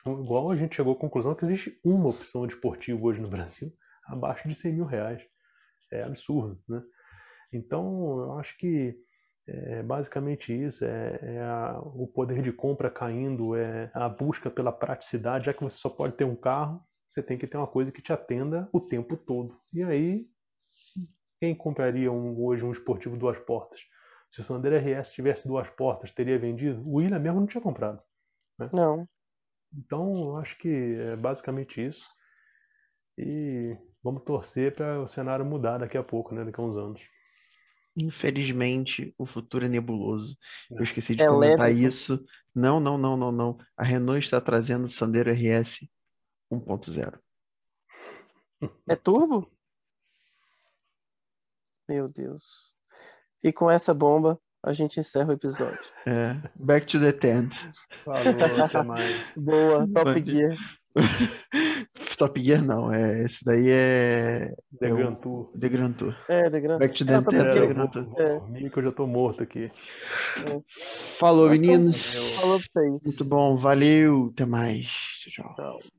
Então, igual a gente chegou à conclusão que existe uma opção de esportivo hoje no Brasil abaixo de cem mil reais. É absurdo, né? Então, eu acho que é basicamente isso, é, é a, o poder de compra caindo, é a busca pela praticidade. Já que você só pode ter um carro, você tem que ter uma coisa que te atenda o tempo todo. E aí, quem compraria um, hoje um esportivo duas portas? Se o Sandero R S tivesse duas portas, teria vendido? O William mesmo não tinha comprado, né? Não. Então, eu acho que é basicamente isso. E vamos torcer para o cenário mudar daqui a pouco, né? Daqui a uns anos. Infelizmente, o futuro é nebuloso. Eu esqueci de é comentar elétrico. Isso. Não, não, não, não, não. A Renault está trazendo o Sandero R S um ponto zero. É turbo? Meu Deus. E com essa bomba, a gente encerra o episódio. É. Back to the tent. Falou, até mais. Boa, Top Gear. Top Gear não, é, esse daí é The é Grand Tour. The Grand Tour. É, The Grand Tour. Back to the Tent, The Grand Tour. É. Dormir que eu já tô morto aqui. É. Falou, meninos. Falou pra vocês. Muito bom, valeu, até mais. Tchau. Tchau.